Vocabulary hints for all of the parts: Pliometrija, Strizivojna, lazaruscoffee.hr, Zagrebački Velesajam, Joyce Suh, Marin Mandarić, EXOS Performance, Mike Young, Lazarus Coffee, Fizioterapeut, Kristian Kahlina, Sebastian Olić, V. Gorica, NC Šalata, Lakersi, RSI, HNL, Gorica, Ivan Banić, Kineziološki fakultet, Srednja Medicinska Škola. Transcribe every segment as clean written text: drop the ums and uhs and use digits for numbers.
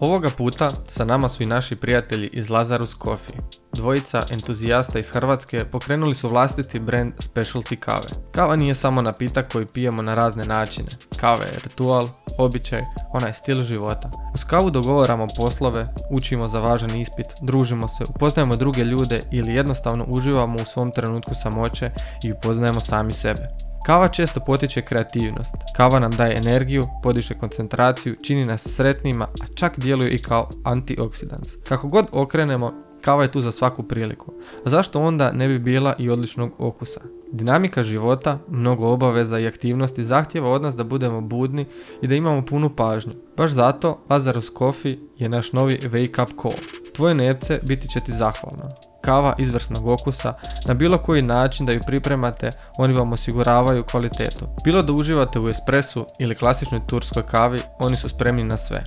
Ovoga puta sa nama su i naši prijatelji iz Lazarus Coffee. Dvojica entuzijasta iz Hrvatske pokrenuli su vlastiti brand specialty kave. Kava nije samo napitak koji pijemo na razne načine. Kava je ritual, običaj, ona je stil života. Uz kavu dogovaramo poslove, učimo za važan ispit, družimo se, upoznajemo druge ljude ili jednostavno uživamo u svom trenutku samoće i upoznajemo sami sebe. Kava često potiče kreativnost, kava nam daje energiju, podiže koncentraciju, čini nas sretnijima, a čak djeluje i kao antioksidans. Kako god okrenemo, kava je tu za svaku priliku, a zašto onda ne bi bila i odličnog okusa? Dinamika života, mnogo obaveza i aktivnosti zahtijeva od nas da budemo budni i da imamo punu pažnju. Baš zato Lazarus Coffee je naš novi wake up call. Tvoje nepce biti će ti zahvalno. Kava izvrsnog okusa, na bilo koji način da ju pripremate, oni vam osiguravaju kvalitetu. Bilo da uživate u espresu ili klasičnoj turskoj kavi, oni su spremni na sve.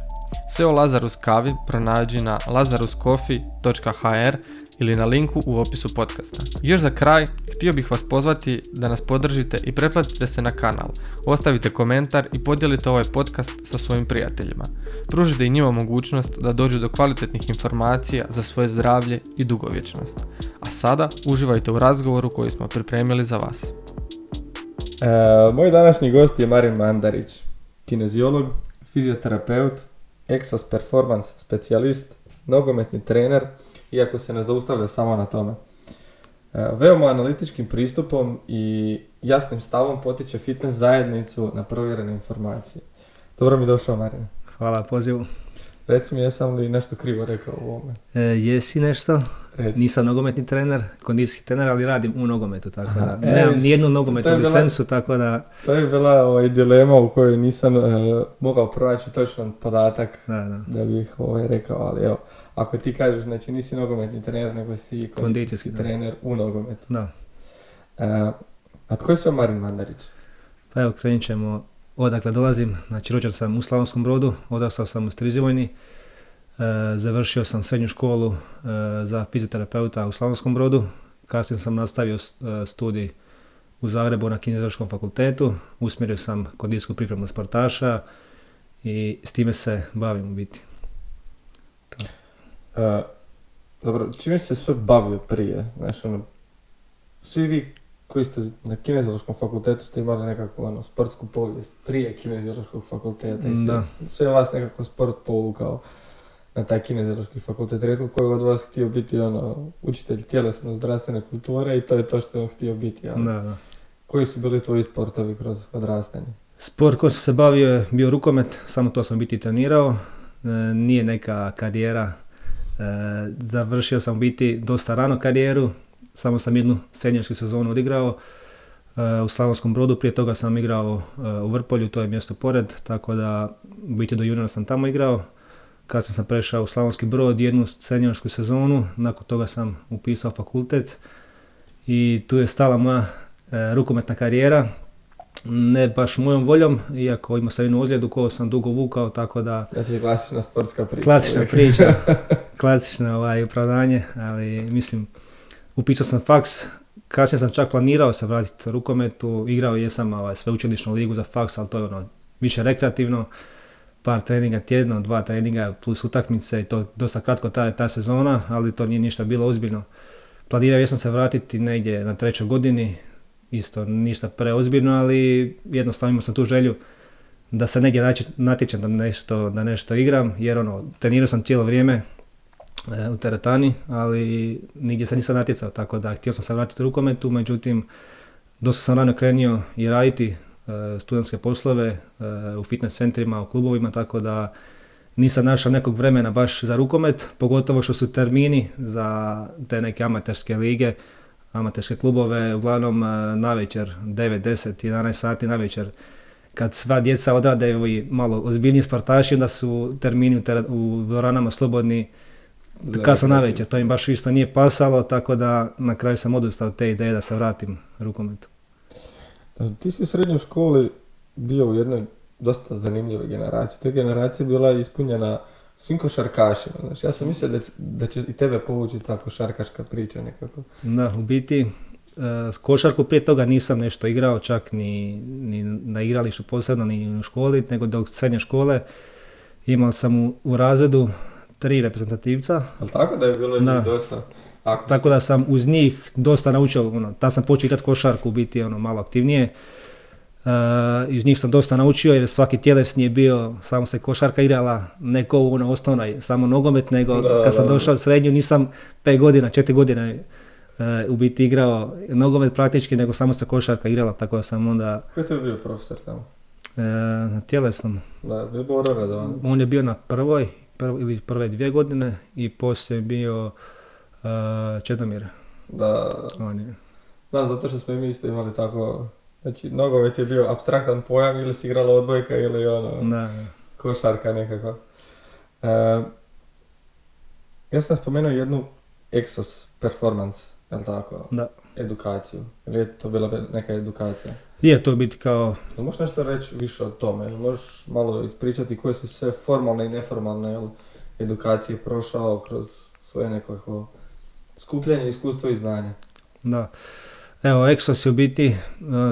Sve o Lazarus kavi pronađi na lazaruscoffee.hr ili na linku u opisu podcasta. Još za kraj, htio bih vas pozvati da nas podržite i pretplatite se na kanal, ostavite komentar i podijelite ovaj podcast sa svojim prijateljima. Pružite i njima mogućnost da dođu do kvalitetnih informacija za svoje zdravlje i dugovječnost. A sada uživajte u razgovoru koji smo pripremili za vas. Moj današnji gost je Marin Mandarić, kineziolog, fizioterapeut, EXOS Performance specijalist, nogometni trener, iako se ne zaustavlja samo na tome. Veoma analitičkim pristupom i jasnim stavom potiče fitness zajednicu na provjerene informacije. Dobro mi došao, Marine. Hvala pozivu. Reci mi, jesam li nešto krivo rekao u ovome? Jesi nešto. Reci. Nisam nogometni trener, kondicijski trener, ali radim u nogometu, tako da nemam nijednu nogometnu licencu, tako da... To je bila dilema u kojoj nisam mogao pronaći točan podatak da bih rekao, ali evo, ako ti kažeš, znači nisi nogometni trener, nego si kondicijski trener u nogometu. Da. A tko je sve Marin Mandarić? Pa evo, krenit ćemo odakle dolazim, znači rođen sam u Slavonskom Brodu, odrastao sam u Strizivojni. Završio sam srednju školu za fizioterapeuta u Slavonskom Brodu. Kasnije sam nastavio studij u Zagrebu na Kineziološkom fakultetu. Usmjerio sam kondicijsku pripremu sportaša i s time se bavim u biti. Dobro, čime se sve bavio prije? Znači, svi vi koji ste na Kineziološkom fakultetu ste imali nekakvu sportsku povijest prije Kineziološkog fakulteta i sve vas nekako sport povukao na taj Kineziološki fakultet. Rijetko koji od vas htio biti učitelj tjelesno-zdravstvene kulture i to je to što je on htio biti. Koji su bili tvoji sportovi kroz odrastanje? Sport koji sam se bavio je bio rukomet, samo to sam biti trenirao. Nije neka karijera. Završio sam biti dosta rano karijeru, samo sam jednu seniorsku sezonu odigrao u Slavonskom Brodu, prije toga sam igrao u Vrpolju, to je mjesto pored, tako da biti do juniora sam tamo igrao. Kasnije sam prešao u Slavonski Brod jednu seniorsku sezonu, nakon toga sam upisao fakultet i tu je stala moja rukometna karijera, ne baš mojom voljom, iako imao sam jednu ozljedu koju sam dugo vukao, tako da... Znači klasična sportska priča. Klasična priča, klasično opravdanje, ali mislim, upisao sam faks, kasnije sam čak planirao se vratiti rukometu, igrao jesam sveučilišnu ligu za faks, ali to je više rekreativno. Par treninga tjedno, 2 treninga plus utakmice i to dosta kratko traje ta sezona, ali to nije ništa bilo ozbiljno. Planirao sam se vratiti negdje na 3. godini, isto ništa preozbiljno, ali jednostavno imao sam tu želju da se negdje natječem da nešto igram, jer trenirao sam cijelo vrijeme u teretani, ali nigdje se nisam natjecao, tako da htio sam se vratiti u rukometu, međutim dosta sam rano krenio i raditi studentske poslove u fitness centrima, u klubovima, tako da nisam našao nekog vremena baš za rukomet, pogotovo što su termini za te neke amaterske lige, amaterske klubove, uglavnom navečer, 9, 10, 11 sati navečer, kad sva djeca odrade i malo ozbiljniji sportaši, onda su termini u dvoranama slobodni kasno navečer, to im baš isto nije pasalo, tako da na kraju sam odustao te ideje da se vratim rukometu. Ti si u srednjoj školi bio u jednoj dosta zanimljivoj generaciji. Ta generacija je bila ispunjena svim košarkašima. Znači, ja sam mislio da će i tebe povući ta košarkaška priča nekako. Da, u biti, košarku prije toga nisam nešto igrao, čak ni na igralištu posebno, ni u školi, nego do srednje škole. Imao sam u razredu 3 reprezentativca. Ali tako da je bilo da. Dosta? Tako da sam uz njih dosta naučio, tada sam počeo igrati košarku, biti malo aktivnije. Iz njih sam dosta naučio jer svaki tjelesni je bio, samo se košarka igrala, ne kao u osnovnoj, samo nogomet, nego kad sam došao u srednju nisam 4 godine u biti igrao nogomet praktički, nego samo se košarka igrala, tako da sam onda... Koji je bio profesor tamo? Na tjelesnom. Da, je bilo rada. On je bio na prve 2 godine i poslije bio Čedomir. Da, znam, zato što smo mi isto imali tako... Znači, nogomet je bio apstraktan pojam, ili si igrala odbojka ili košarka nekako. Ja sam spomenuo jednu EXOS Performance, je li tako? Da. Edukaciju. Ili je to bila neka edukacija? Je to biti kao... Jel možeš nešto reći više o tome? Jel možeš malo ispričati koje su sve formalne i neformalne edukacije prošao kroz svoje nekako skupljanje iskustva i znanja? Da. Evo, EXOS je u biti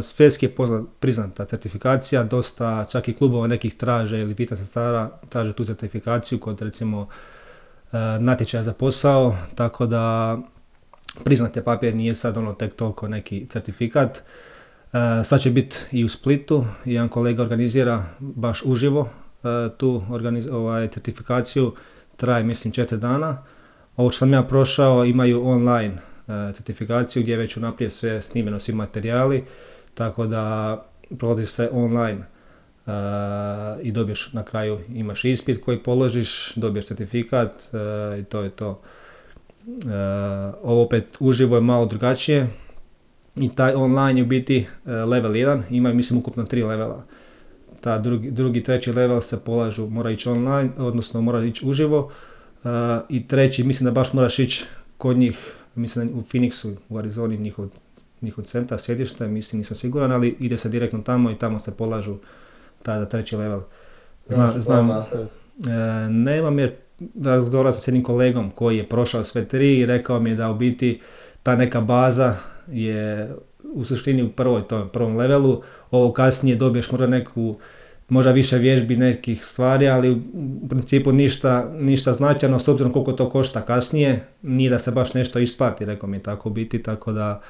svjetski je priznata certifikacija, dosta čak i klubova nekih traže ili fitness centara traže tu certifikaciju kod recimo natječaja za posao, tako da priznate papir nije sad tek toliko neki certifikat. Sad će biti i u Splitu, jedan kolega organizira baš uživo tu certifikaciju, traje mislim 4 dana. Ovo što sam ja prošao imaju online certifikaciju gdje je već unaprijed sve snimljeno, svi materijali, tako da provodiš se online i dobiješ na kraju, imaš ispit koji položiš, dobiješ certifikat i to je to. Ovo opet uživo je malo drugačije i taj online je u biti level 1, ima mislim ukupno 3 levela. Ta drugi, 3. level se polažu, mora ići online, odnosno mora ići uživo i 3. mislim da baš moraš ići kod njih. Mislim u Phoenixu, u Arizoni, njihov centar, sjedište, mislim nisam siguran, ali ide se direktno tamo i tamo se polažu tada 3. level. Znam, nemam jer razgovarao sam s jednim kolegom koji je prošao sve 3 i rekao mi je da u biti ta neka baza je u suštini u prvom levelu, ovo kasnije dobiješ možda više vježbi nekih stvari, ali u principu ništa značajno, s obzirom koliko to košta kasnije, nije da se baš nešto isplati, rekao mi je tako biti, tako da...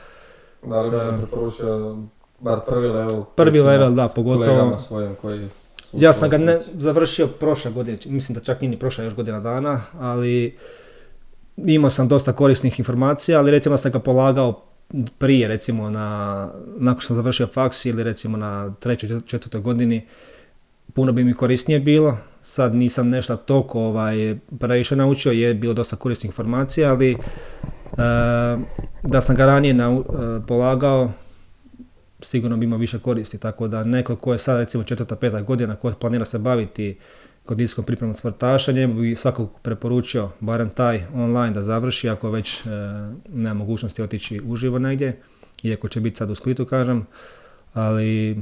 Naravno je preporučio bar prvi level. Prvi level, da, pogotovo... Kolegama svojim koji... Ja sam ga završio prošle godine, mislim da čak nije prošla još godina dana, ali imao sam dosta korisnih informacija, ali recimo sam ga polagao prije, recimo nakon što sam završio faks ili recimo na 3. i 4. godini, puno bi mi korisnije bilo. Sad nisam nešto toliko previše naučio, je bilo dosta korisnih informacija, ali da sam ga ranije polagao, sigurno bi imao više koristi. Tako da neko ko je sad recimo 4. i 5. godina, ko planira se baviti kondicijskom pripremom sportaša, njemu bi svakog preporučio barem taj online da završi, ako već nema mogućnosti otići uživo negdje, iako će biti sad u Splitu, kažem, ali...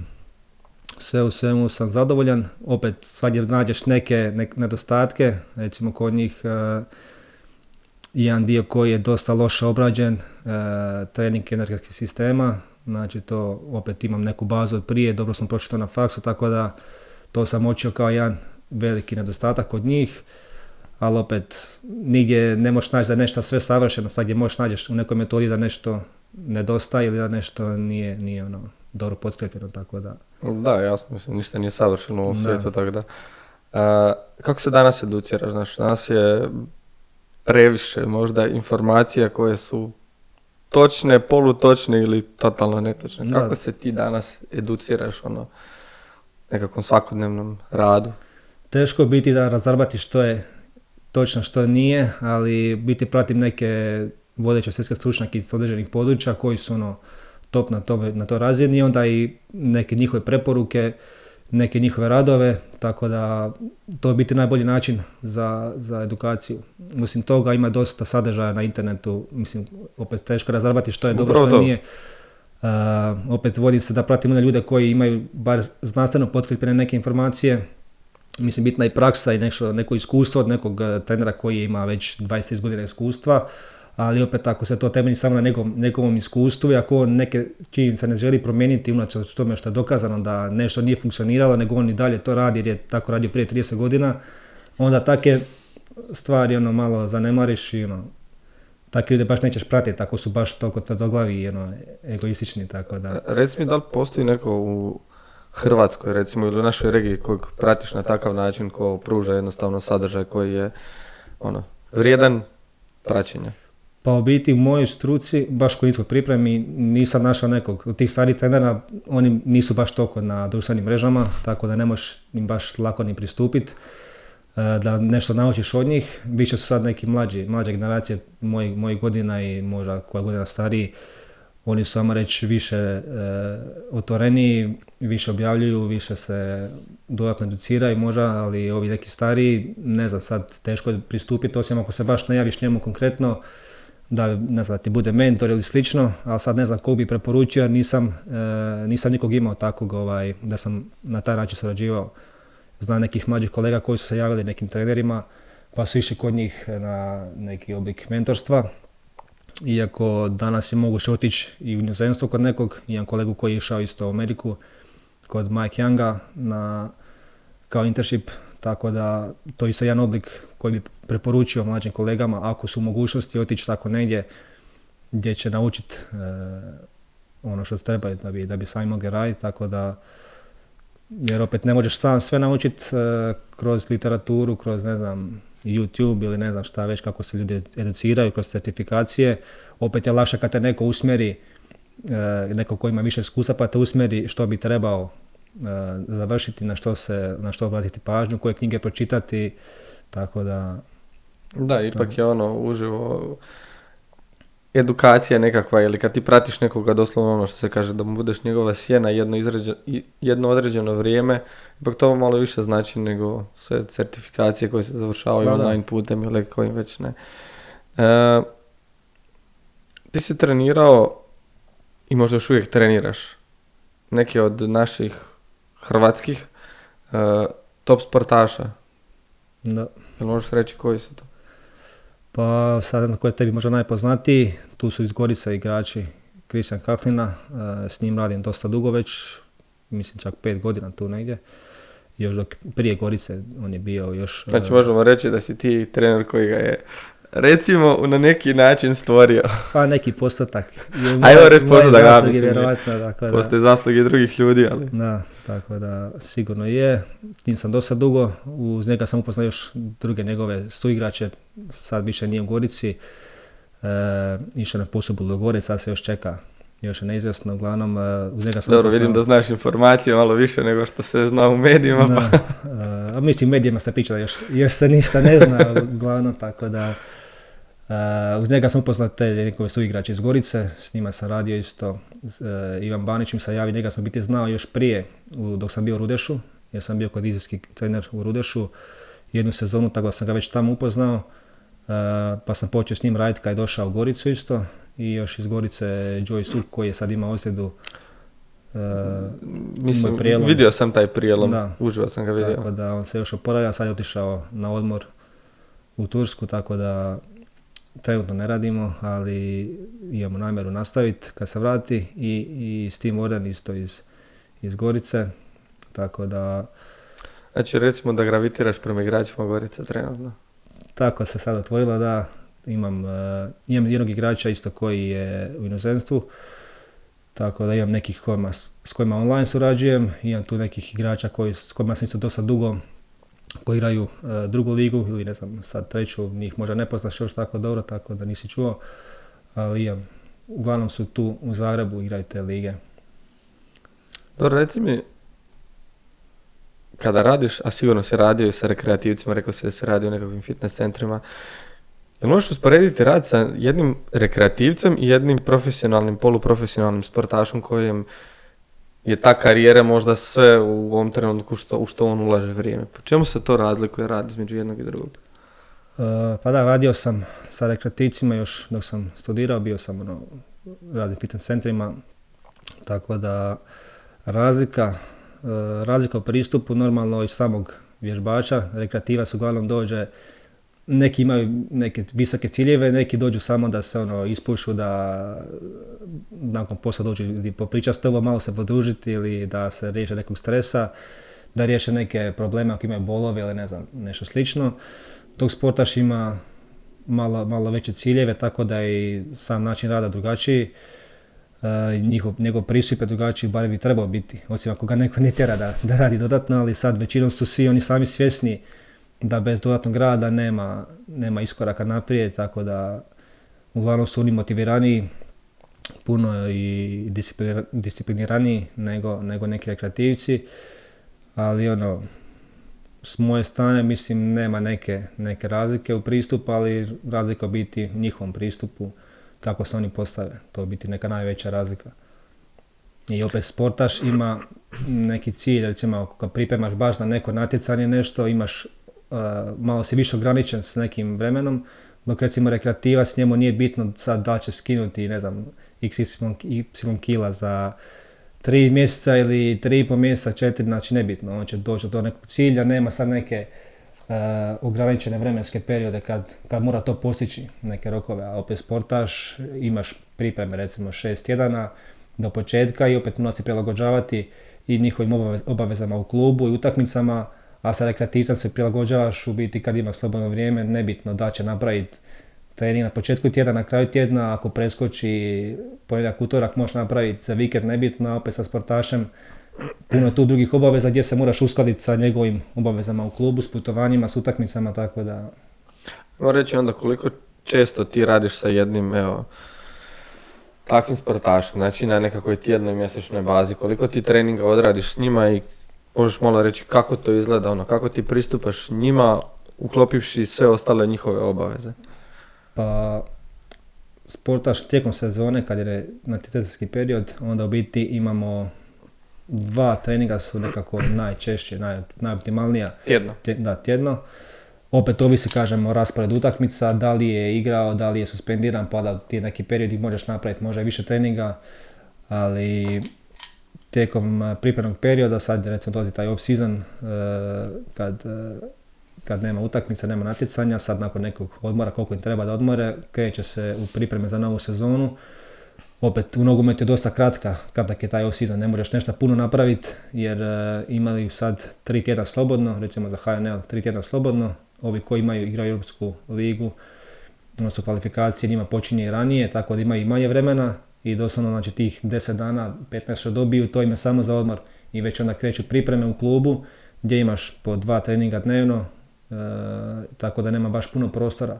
Sve u svemu sam zadovoljan, opet svakdje nađeš neke nedostatke, recimo kod njih jedan dio koji je dosta loše obrađen, trening energetskih sistema, znači to opet imam neku bazu od prije, dobro sam prošao to na faksu, tako da to sam očio kao jedan veliki nedostatak kod njih, ali opet nigdje ne možeš naći da je nešto sve savršeno, svakdje možeš naći u nekoj metodi da nešto nedostaje ili da nešto nije dobro potkrepljeno, tako da... Da, jasno, mislim, ništa nije savršeno u ovom svijetu, tako da... Kako se danas educiraš? Znači, danas je previše možda informacija koje su točne, polutočne ili totalno netočne. Da. Kako se ti danas educiraš nekakvom svakodnevnom radu? Teško biti da razarbati što je točno, što nije, ali biti pratim neke vodeće svjetske stručnjake iz određenih područja koji su top na to razini i onda i neke njihove preporuke, neke njihove radove, tako da to je biti najbolji način za edukaciju. Osim toga ima dosta sadržaja na internetu, mislim opet teško razarbati što je dobro, što nije. Opet vodim se da pratim one ljude koji imaju bar znanstveno potkrepljene neke informacije, mislim bitna i praksa i neko iskustvo od nekog trenera koji ima već 23 godina iskustva. Ali opet ako se to temelji samo na nekom iskustvu i ako on neke činjenice ne želi promijeniti unatoč tome što je dokazano da nešto nije funkcioniralo, nego on i dalje to radi jer je tako radio prije 30 godina, onda takve stvari ono malo zanemariš i ono, takvi ljude baš nećeš pratiti ako su baš toliko tvrdoglavi i ono, egoistični, tako da... Reci mi, da li postoji neko u Hrvatskoj, recimo, ili u našoj regiji kojeg pratiš na takav način, ko pruža jednostavno sadržaj koji je ono, vrijedan praćenja? Pa u biti u mojoj struci, baš koji iskog pripremi, nisam našao nekog. Od tih starih trenera, oni nisu baš toliko na društvenim mrežama, tako da ne možeš im baš lako ni pristupiti, da nešto naučiš od njih. Više su sad neki mlađe generacije mojih godina i možda koja godina stariji. Oni su, samo reći, više otvoreniji, više objavljuju, više se dodatno educiraju možda, ali ovi neki stariji, ne znam, sad teško je pristupiti, osim ako se baš ne javiš njemu konkretno, da, ne znam, da ti bude mentor ili slično, ali sad ne znam kog bi preporučio, nisam nikog imao takvog da sam na taj način surađivao. Znam nekih mlađih kolega koji su se javili nekim trenerima, pa su išli kod njih na neki oblik mentorstva. Iako danas je moguće otići i u inozemstvo kod nekog, imam kolegu koji je išao isto u Ameriku, kod Mike Younga kao internship, tako da to je isto jedan oblik koji bi preporučio mlađim kolegama, ako su u mogućnosti, otići tako negdje gdje će naučiti ono što treba da bi sami mogli raditi, tako da, jer opet ne možeš sam sve naučiti kroz literaturu, kroz, ne znam, YouTube ili ne znam šta već, kako se ljudi educiraju kroz certifikacije. Opet je lakše kad te neko usmjeri, neko ko ima više iskustva pa te usmjeri što bi trebao završiti, na što obratiti pažnju, koje knjige pročitati, tako da... Da, ipak je ono uživo edukacija nekakva, ili kad ti pratiš nekoga doslovno ono što se kaže, da mu budeš njegova sjena jedno određeno vrijeme, ipak to malo više znači nego sve certifikacije koje se završavaju online putem ili kojim već ne. Ti si trenirao i možda još uvijek treniraš neke od naših hrvatskih top sportaša. Da. Jel možeš reći koji su to? Pa sad na koje tebi možda najpoznatiji, tu su iz Gorica igrači Kristian Kahlina, s njim radim dosta dugo već, mislim čak 5 godina tu negdje, još dok prije Gorice on je bio još... Znači možemo reći da si ti trener koji ga je, recimo, na neki način stvorio. Pa neki postotak. Ajmo reći postotak, da mislim, postoje zasluge drugih ljudi, ali... Da, tako da sigurno je. Tim sam dosta dugo, uz njega sam upoznao još druge njegove suigrače, sad više nije u Gorici, išao na posudbu do Gore, sad se još čeka, još je neizvjesno, uglavnom uz njega sam... Dobro, vidim da znaš informacije malo više nego što se zna u medijima. Da, pa. Mislim, medijima se pričala, još se ništa ne zna, uglavnom, tako da... Uz njega sam upoznao te nekove suigrače iz Gorice, s njima sam radio isto, Ivan Banić mi se javio, njega sam biti znao još prije, dok sam bio u Rudešu, jer sam bio kondicijski trener u Rudešu jednu sezonu, tako da sam ga već tamo upoznao, pa sam počeo s njim raditi kad je došao u Goricu isto, i još iz Gorice Joyce Suh koji je sad imao ozljedu. Mislim, vidio sam taj prijelom, uživo sam ga vidio. Tako da on se još oporavlja, sad je otišao na odmor u Tursku, tako da... Trenutno ne radimo, ali imamo namjeru nastaviti kad se vrati i s tim Jordan isto iz Gorice, tako da... Znači recimo da gravitiraš prema igračima Gorice trenutno? Tako se sad otvorila, da. Imam jednog igrača isto koji je u inozemstvu, tako da imam nekih s kojima online surađujem, imam tu nekih igrača s kojima sam isto dosta dugo, koji igraju drugu ligu ili ne znam, sad treću, njih možda ne poznaš još tako dobro, tako da nisi čuo, ali uglavnom su tu u Zagrebu, igraju te lige. Dobro, reci mi, kada radiš, a sigurno si radio i sa rekreativcima, rekao si da si radio u nekakvim fitness centrima, jel možeš usporediti rad sa jednim rekreativcem i jednim profesionalnim, poluprofesionalnim sportašom kojem je ta karijera možda sve u ovom trenutku u što on ulaže vrijeme? Po čemu se to razlikuje rad između jednog i drugog? Pa da, radio sam sa rekreativcima još dok sam studirao, bio sam u raznim fitness centrima, tako da razlika u pristupu normalno iz samog vježbača. Rekreativac uglavnom dođe, neki imaju neke visoke ciljeve, neki dođu samo da se ispušu, da nakon posla dođu i popriča s tobom, malo se podružiti ili da se riješe nekog stresa. da riješe neke probleme ako imaju bolove ili ne znam, nešto slično. Dok sportaš ima malo veće ciljeve, tako da je i sam način rada drugačiji. Njegov pristup je drugačiji, bar bi trebao biti, osim ako ga neko ne tjera da radi dodatno, ali sad većinom su svi oni sami svjesni da bez dodatnog rada nema iskoraka naprijed, tako da uglavnom su oni motiviraniji, puno i discipliniraniji nego neki rekreativci, ali ono, s moje strane mislim nema neke razlike u pristupu, ali razlika biti u njihovom pristupu, kako se oni postave, to biti neka najveća razlika. I opet sportaš ima neki cilj, recimo ako pripremaš baš na neko natjecanje nešto, imaš malo si više ograničen s nekim vremenom, dok recimo rekreativac njemu nije bitno sad da će skinuti, ne znam, XY kila za 3 mjeseca ili 3,5 mjeseca, 4, znači nebitno, on će doći do nekog cilja, nema sad neke ograničene vremenske periode kad mora to postići, neke rokove, a opet sportaš, imaš pripreme recimo 6 tjedana do početka i opet mora se prilagođavati i njihovim obavezama u klubu i utakmicama, a sa rekreativcem se prilagođavaš u biti kad imaš slobodno vrijeme, nebitno da će napraviti trening na početku tjedna, na kraju tjedna, ako preskoči ponedjeljak, utorak možeš napraviti za vikend, nebitno, a opet sa sportašem puno tu drugih obaveza gdje se moraš uskladiti sa njegovim obavezama u klubu, s putovanjima, s utakmicama, tako da... Moram reći onda koliko često ti radiš sa jednim, evo, takvim sportašem, znači na nekakvoj tjednoj mjesečnoj bazi, koliko ti treninga odradiš s njima i možeš malo reći kako to izgleda, ono, kako ti pristupaš njima uklopivši sve ostale njihove obaveze? Pa, sportaš tijekom sezone, kad je natjecateljski period, onda u biti imamo 2 treninga su nekako najčešće, najoptimalnija. Tjedno. Tjedno. Opet ovisi, kažem, o rasporedu utakmica, da li je igrao, da li je suspendiran, pa da ti je neki period i možeš napraviti možda više treninga, ali tijekom pripremnog perioda, sad recimo dolazi taj off season, kad nema utakmica, nema natjecanja, sad nakon nekog odmora, koliko im treba da odmore, kreće se u pripreme za novu sezonu. Opet, u nogometu je dosta kratak je taj off-season, ne možeš nešto puno napraviti jer imaju sad 3 tjedna slobodno, recimo za HNL 3 tjedna slobodno, ovi koji igraju Europsku ligu, ono su kvalifikacije, njima počinje i ranije, tako da imaju i manje vremena i doslovno znači, tih 10 dana, 15 što dobiju, to im je samo za odmor i već onda kreću pripreme u klubu gdje imaš po 2 treninga dnevno, tako da nema baš puno prostora.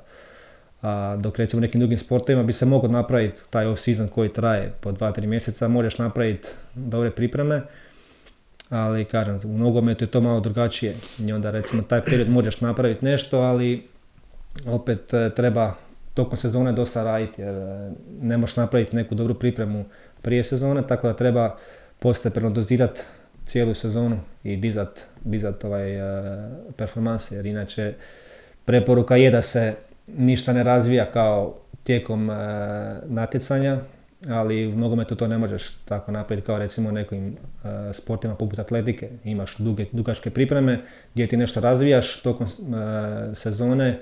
A dok recimo nekim drugim sportovima bi se mogao napraviti taj off-season koji traje po 2-3 mjeseca, možeš napraviti dobre pripreme, ali kažem, u nogometu je to malo drugačije i onda recimo taj period možeš napraviti nešto, ali opet treba tokom sezone dosta raditi jer ne možeš napraviti neku dobru pripremu prije sezone, tako da treba postepeno dozirati cijelu sezonu i dizati performanse jer inače preporuka je da se ništa ne razvija kao tijekom natjecanja, ali u nogometu to ne možeš tako napraviti kao recimo nekim sportima poput atletike. Imaš dugačke pripreme gdje ti nešto razvijaš tokom sezone,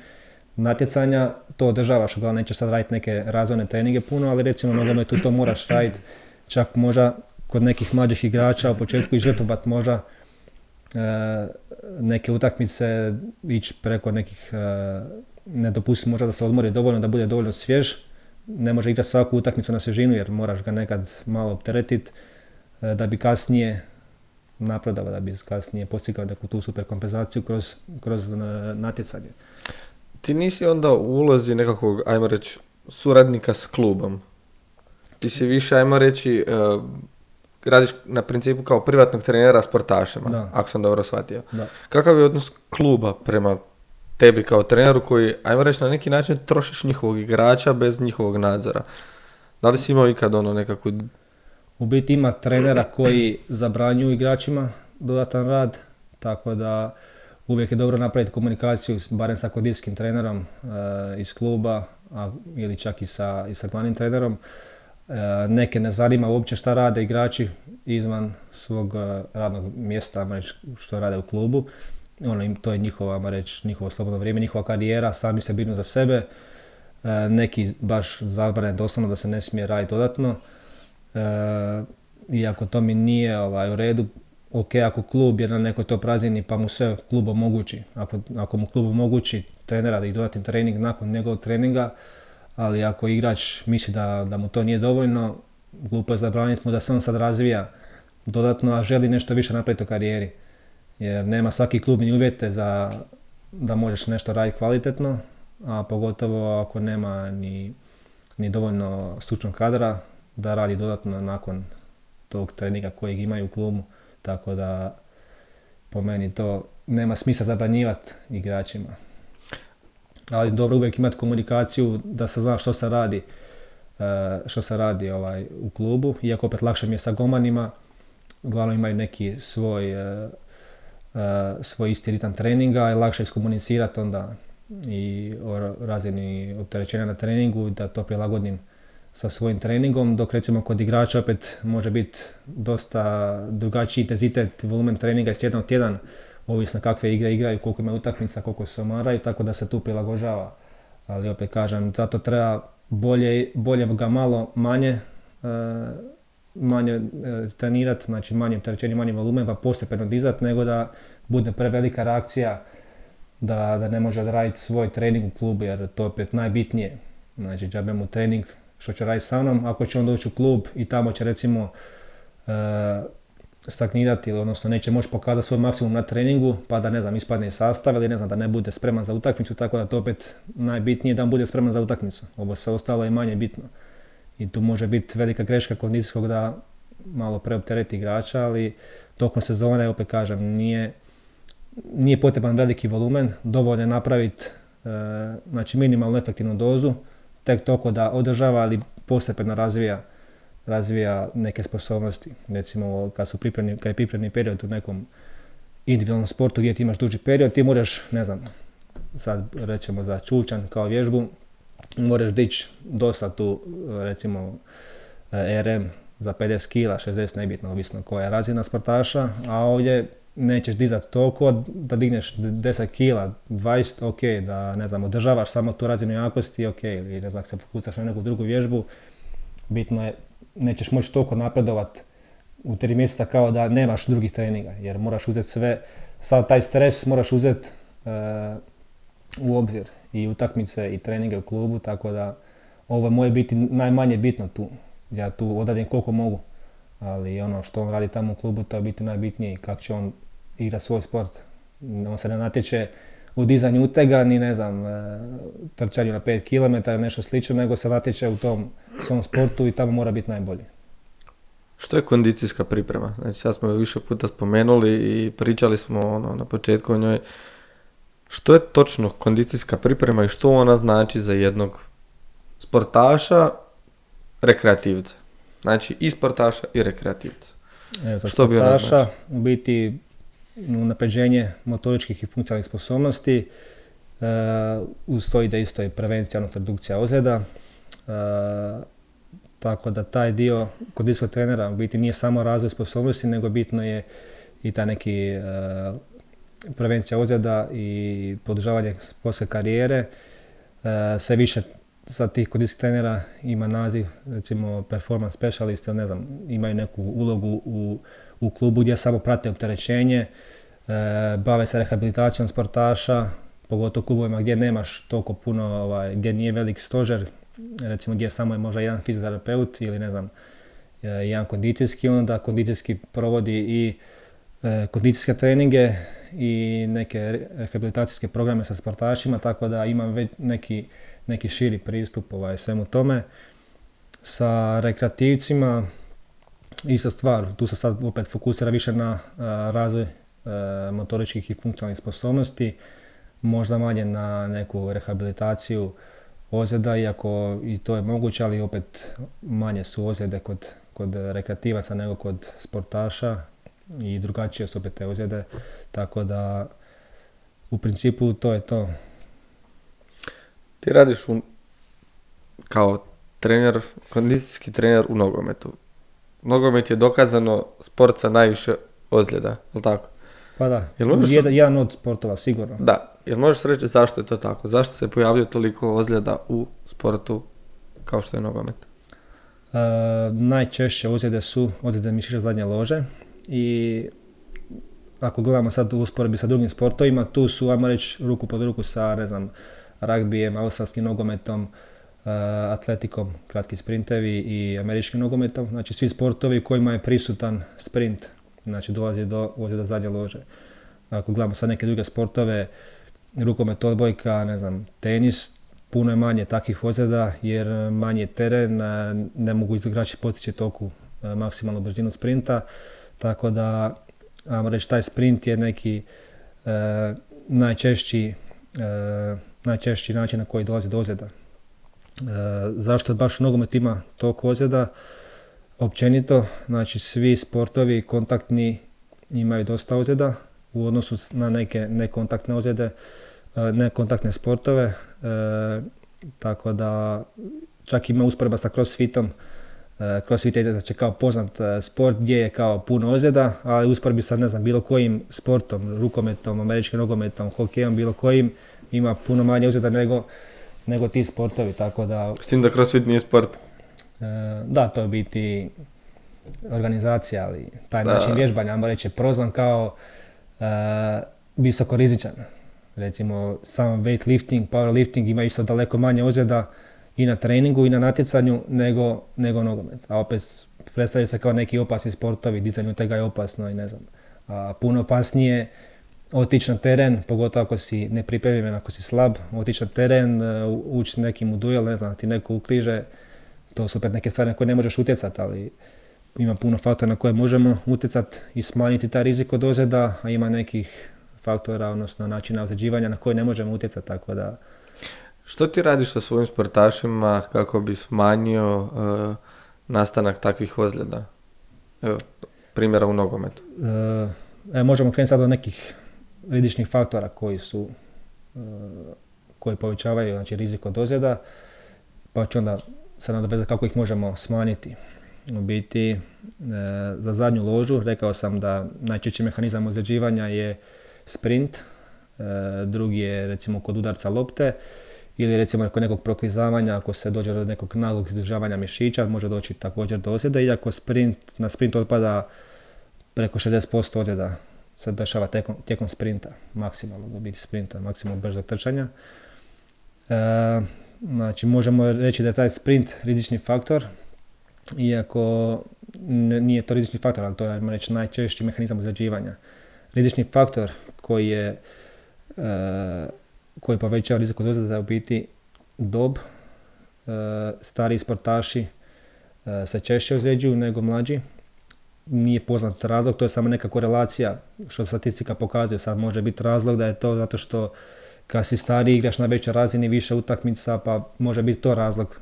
natjecanja, to održavaš, uglavnom nećeš sad raditi neke razvojne treninge puno, ali recimo u nogometu to moraš raditi, čak možda kod nekih mlađih igrača u početku i žrtvovati možda neke utakmice, ići preko nekih ne dopusti možda da se odmori dovoljno, da bude dovoljno svjež. Ne može igrati svaku utakmicu na svježinu jer moraš ga nekad malo opteretiti da bi kasnije napredovao, da bi kasnije postigao neku tu super kompenzaciju kroz natjecanje. Ti nisi onda u ulozi nekakvog, ajmo reći, suradnika s klubom. Ti si više, ajmo reći, radiš na principu kao privatnog trenera sportašima, da, ako sam dobro shvatio. Da. Kakav je odnos kluba prema tebi kao treneru koji, ajmo reći, na neki način trošiš njihovog igrača bez njihovog nadzora? Da li si imao ikad ono nekakvu... U biti ima trenera koji zabranjuju igračima dodatan rad, tako da uvijek je dobro napraviti komunikaciju, barem sa kondicijskim trenerom iz kluba ili čak i sa glavnim trenerom. Neke ne zanima uopće šta rade igrači izvan svog radnog mjesta, što rade u klubu. Ono, to je njihovo slobodno vrijeme, njihova karijera, sami se brinu za sebe. Neki baš zabrane doslovno da se ne smije raditi dodatno. Iako to mi nije u redu, ok, ako klub je na nekoj top razini pa mu sve klub omogući. Ako mu klub omogući trenera da ih dodatni trening nakon njegovog treninga, ali ako igrač misli da mu to nije dovoljno, glupo je zabraniti mu da se on sad razvija dodatno, a želi nešto više napraviti u karijeri. Jer nema svaki klub ni uvjete da možeš nešto raditi kvalitetno, a pogotovo ako nema ni dovoljno stručnog kadra da radi dodatno nakon tog treninga kojeg imaju u klubu. Tako da po meni to nema smisla zabranjivati igračima. Ali dobro uvijek imati komunikaciju da se zna što se radi u klubu. Iako opet lakše mi je sa golmanima, uglavnom imaju neki svoj isti ritam treninga i lakše iskomunicirati onda i o razini opterećenja na treningu, da to prilagodim sa svojim treningom, dok recimo kod igrača opet može biti dosta drugačiji intenzitet, volumen treninga iz tjedan u tjedan, ovisno kakve igre igraju, koliko ima utakmica, koliko se omaraju, tako da se tu prilagođava. Ali opet kažem, zato treba bolje ga malo manje trenirati, znači manje opterećenje, manje volumen, pa postepeno dizati, nego da bude prevelika reakcija da ne može odraditi svoj trening u klubu, jer to je opet najbitnije. Znači, džabe mu trening što će raditi sa mnom, ako će on doći u klub i tamo će recimo stagnirati, odnosno neće moći pokazati svoj maksimum na treningu, pa da ne znam, ispadne iz sastava ili ne znam, da ne bude spreman za utakmicu, tako da to opet najbitnije da on bude spreman za utakmicu. Ovo se ostalo je manje bitno. I tu može biti velika greška kondicijskog da malo preoptereti igrača, ali tokom sezone, opet kažem, nije potreban veliki volumen, dovoljno je napraviti znači minimalnu efektivnu dozu, tek toliko da održava, ali postepeno razvija neke sposobnosti. Recimo, kad je pripremni period u nekom individualnom sportu gdje ti imaš duži period, ti moraš, ne znam, sad rećemo za čučanj kao vježbu, moraš dići dosta tu, recimo, RM za 50 kg, 60, nebitno, ovisno koja je razina sportaša, a ovdje nećeš dizati toliko da digneš 10 kg, 20, ok, da ne znam, održavaš samo tu razinu jakosti, ok, ili ne znam, se fokusaš na neku drugu vježbu, bitno je, nećeš moći toliko napredovati u 3 mjeseca kao da nemaš drugih treninga, jer moraš uzeti sve, sad taj stres moraš uzeti u obzir, i utakmice i treninge u klubu, tako da ovo moje biti najmanje bitno tu, ja tu odradim koliko mogu, ali ono što on radi tamo u klubu, to je biti najbitnije i kako će on igrati svoj sport. On se ne natječe u dizanju utega, ni ne znam, trčanju na 5 km ili nešto slično, nego se natječe u tom svom sportu i tamo mora biti najbolji. Što je kondicijska priprema? Znači sad smo ju više puta spomenuli i pričali smo na početku o njoj. Što je točno kondicijska priprema i što ona znači za jednog sportaša, rekreativca? Znači i sportaša i rekreativca. Evo, za što bi ona znači? U biti napređenje motoričkih i funkcionalnih sposobnosti, uz to ide isto i prevencija, odnosno redukcija ozljeda. Tako da taj dio kondicijskog trenera u biti nije samo razvoj sposobnosti, nego bitno je i ta neki prevencija ozljeda i podržavanje sportske karijere. Sve više sad tih kondicijskih trenera ima naziv, recimo performance specialist, ili ne znam, imaju neku ulogu u klubu gdje samo prate opterećenje, bave se rehabilitacijom sportaša, pogotovo klubovima gdje nemaš toliko puno, gdje nije velik stožer, recimo gdje samo je možda jedan fizioterapeut ili ne znam, jedan kondicijski, onda kondicijski provodi i kondicijske treninge i neke rehabilitacijske programe sa sportašima, tako da ima već neki širi pristup svemu tome. Sa rekreativcima ista stvar, tu se sad opet fokusira više na razvoj motoričkih i funkcionalnih sposobnosti, možda manje na neku rehabilitaciju ozljeda, iako i to je moguće, ali opet manje su ozljede kod rekreativaca nego kod sportaša i drugačije su opet te ozljede, tako da u principu to je to. Ti radiš kao trener, kondicijski trener u nogometu. Nogomet je dokazano sport sa najviše ozljeda, je li tako? Pa da, jedan od sportova sigurno. Da, jer možeš reći zašto je to tako? Zašto se pojavljuje toliko ozljeda u sportu kao što je nogomet? Najčešće ozljede su ozljede mišića zadnje lože i ako gledamo sad u usporedbi sa drugim sportovima, tu su, ajmo reći, ruku pod ruku sa, ne znam, ragbijem, australskim nogometom, atletikom, kratki sprintevi i američkim nogometom. Znači, svi sportovi kojima je prisutan sprint, znači dolazi do zadnje lože. Ako gledamo sad neke druge sportove, rukomet, odbojka, ne znam, tenis, puno je manje takvih ozljeda jer manji je teren, ne mogu igrači postići toku maksimalnu brzinu sprinta, tako da, ajmo reći, taj sprint je neki najčešći način na koji dolazi do ozljeda. Zašto baš nogomet ima toliko ozljeda? Općenito, znači svi sportovi kontaktni imaju dosta ozljeda u odnosu na neke nekontaktne ozljede, nekontaktne sportove, tako da čak ima usporedba sa crossfitom. Crossfit je, znači, kao poznat sport gdje je kao puno ozljeda, ali usporedbi sa, ne znam, bilo kojim sportom, rukometom, američkim nogometom, hokejom, bilo kojim, ima puno manje ozljeda nego ti sportovi, tako da... S tim da crossfit nije sport? Da, to je biti organizacija, ali taj način vježbanja, ajmo reći, je prozvan kao visokorizičan. Recimo, sam weightlifting, powerlifting ima isto daleko manje ozljeda i na treningu i na natjecanju nego nogomet. A opet predstavlja se kao neki opasni sportovi, dizanje utega je opasno i ne znam. A puno opasnije otići na teren, pogotovo ako si nepripremljen, ako si slab, otići na teren, ući nekim u duel, ne znam, ti neko ukliže. To su opet neke stvari na koje ne možeš utjecati, ali ima puno faktora na koje možemo utjecati i smanjiti taj rizik od ozljeda, a ima nekih faktora, odnosno načina ozljeđivanja na koje ne možemo utjecati, tako da... Što ti radiš sa svojim sportašima kako bi smanjio nastanak takvih ozljeda? Evo, primjera u nogometu. Možemo krenuti sad od nekih rizičnih faktora koji povećavaju, znači, rizik od ozljeda, pa ću onda se nadovezati kako ih možemo smanjiti. U biti, za zadnju ložu rekao sam da najčešći mehanizam ozljeđivanja je sprint, drugi je, recimo, kod udarca lopte, ili recimo kod nekog proklizavanja, ako se dođe do nekog naglog izdržavanja mišića, može doći također do ozljeda, iako na sprint otpada preko 60% ozljeda se dešava tijekom sprinta, maksimalno dobiti sprinta, maksimalno brzog trčanja. Znači, možemo reći da je taj sprint rizični faktor, iako nije to rizični faktor, ali to je, ajmo reći, najčešći mehanizam ozljeđivanja. Rizični faktor koji povećava rizik od ozljeda je u biti dob. Stariji sportaši se češće ozljeđuju nego mlađi. Nije poznat razlog, to je samo neka korelacija što statistika pokazuje. Sad može biti razlog da je to zato što kad si stariji igraš na većoj razini, više utakmica, pa može biti to razlog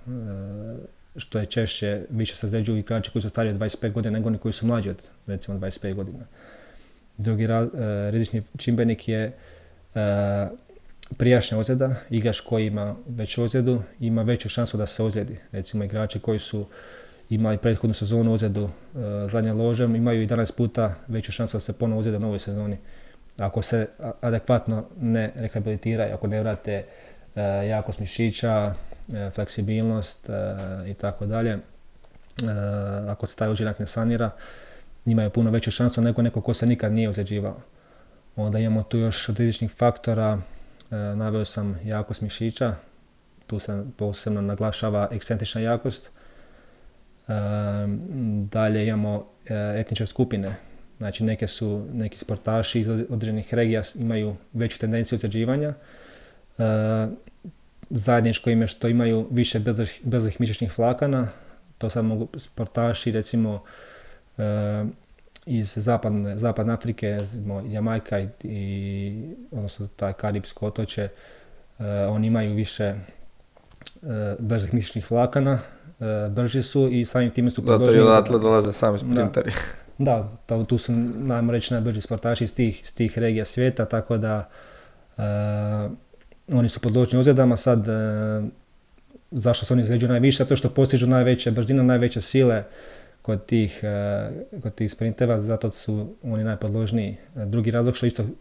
što je češće, više se ozljeđuju igrači koji su stariji od 25 godina nego oni koji su mlađi od, recimo, 25 godina. Drugi rizični čimbenik je prijašnja ozljeda. Igrač koji ima veću ozljedu ima veću šansu da se ozljedi. Recimo, igrači koji su imali prethodnu sezonu ozljedu zadnja ložem imaju 11 puta veću šansu da se ponovo ozljede u novoj sezoni. Ako se adekvatno ne rehabilitiraju, ako ne vrate jakost mišića, fleksibilnost itd. Ako se taj ozljedak ne sanira, imaju puno veću šansu nego neko ko se nikad nije ozljeđivao. Onda imamo tu još rizičnih faktora, naveo sam jakost mišića, tu se posebno naglašava ekscentrična jakost. Dalje imamo etničke skupine, znači neki sportaši iz određenih regija imaju veću tendenciju ozljeđivanja. Zajedničko im je što imaju više brzih mišićnih vlakana, to sad mogu sportaši, recimo, iz zapadne Afrike, Jamajka i odnosno taj karibsko otočje, oni imaju više brzih mišićnih vlakana, brži su i samim time su podložni. Da, to je odatle dolaze sami sprinteri. Da, tu su, najmo reći, najbrži sportaši iz tih regija svijeta, tako da oni su podložni ozljedama. Sad, zašto se oni ozljeđuju najviše? Zato što postižu najveće brzine, najveće sile kod tih sprinteva, zato su oni najpodložniji. Drugi razlog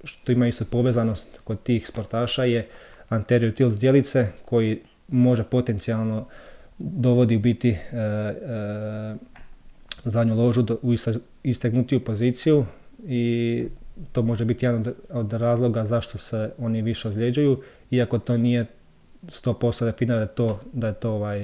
što ima isto povezanost kod tih sportaša je anterior tilt djelice koji može potencijalno dovodi u biti zadnju ložu u istegnutiju poziciju i to može biti jedan od razloga zašto se oni više ozljeđuju, iako to nije 100% definirano da je to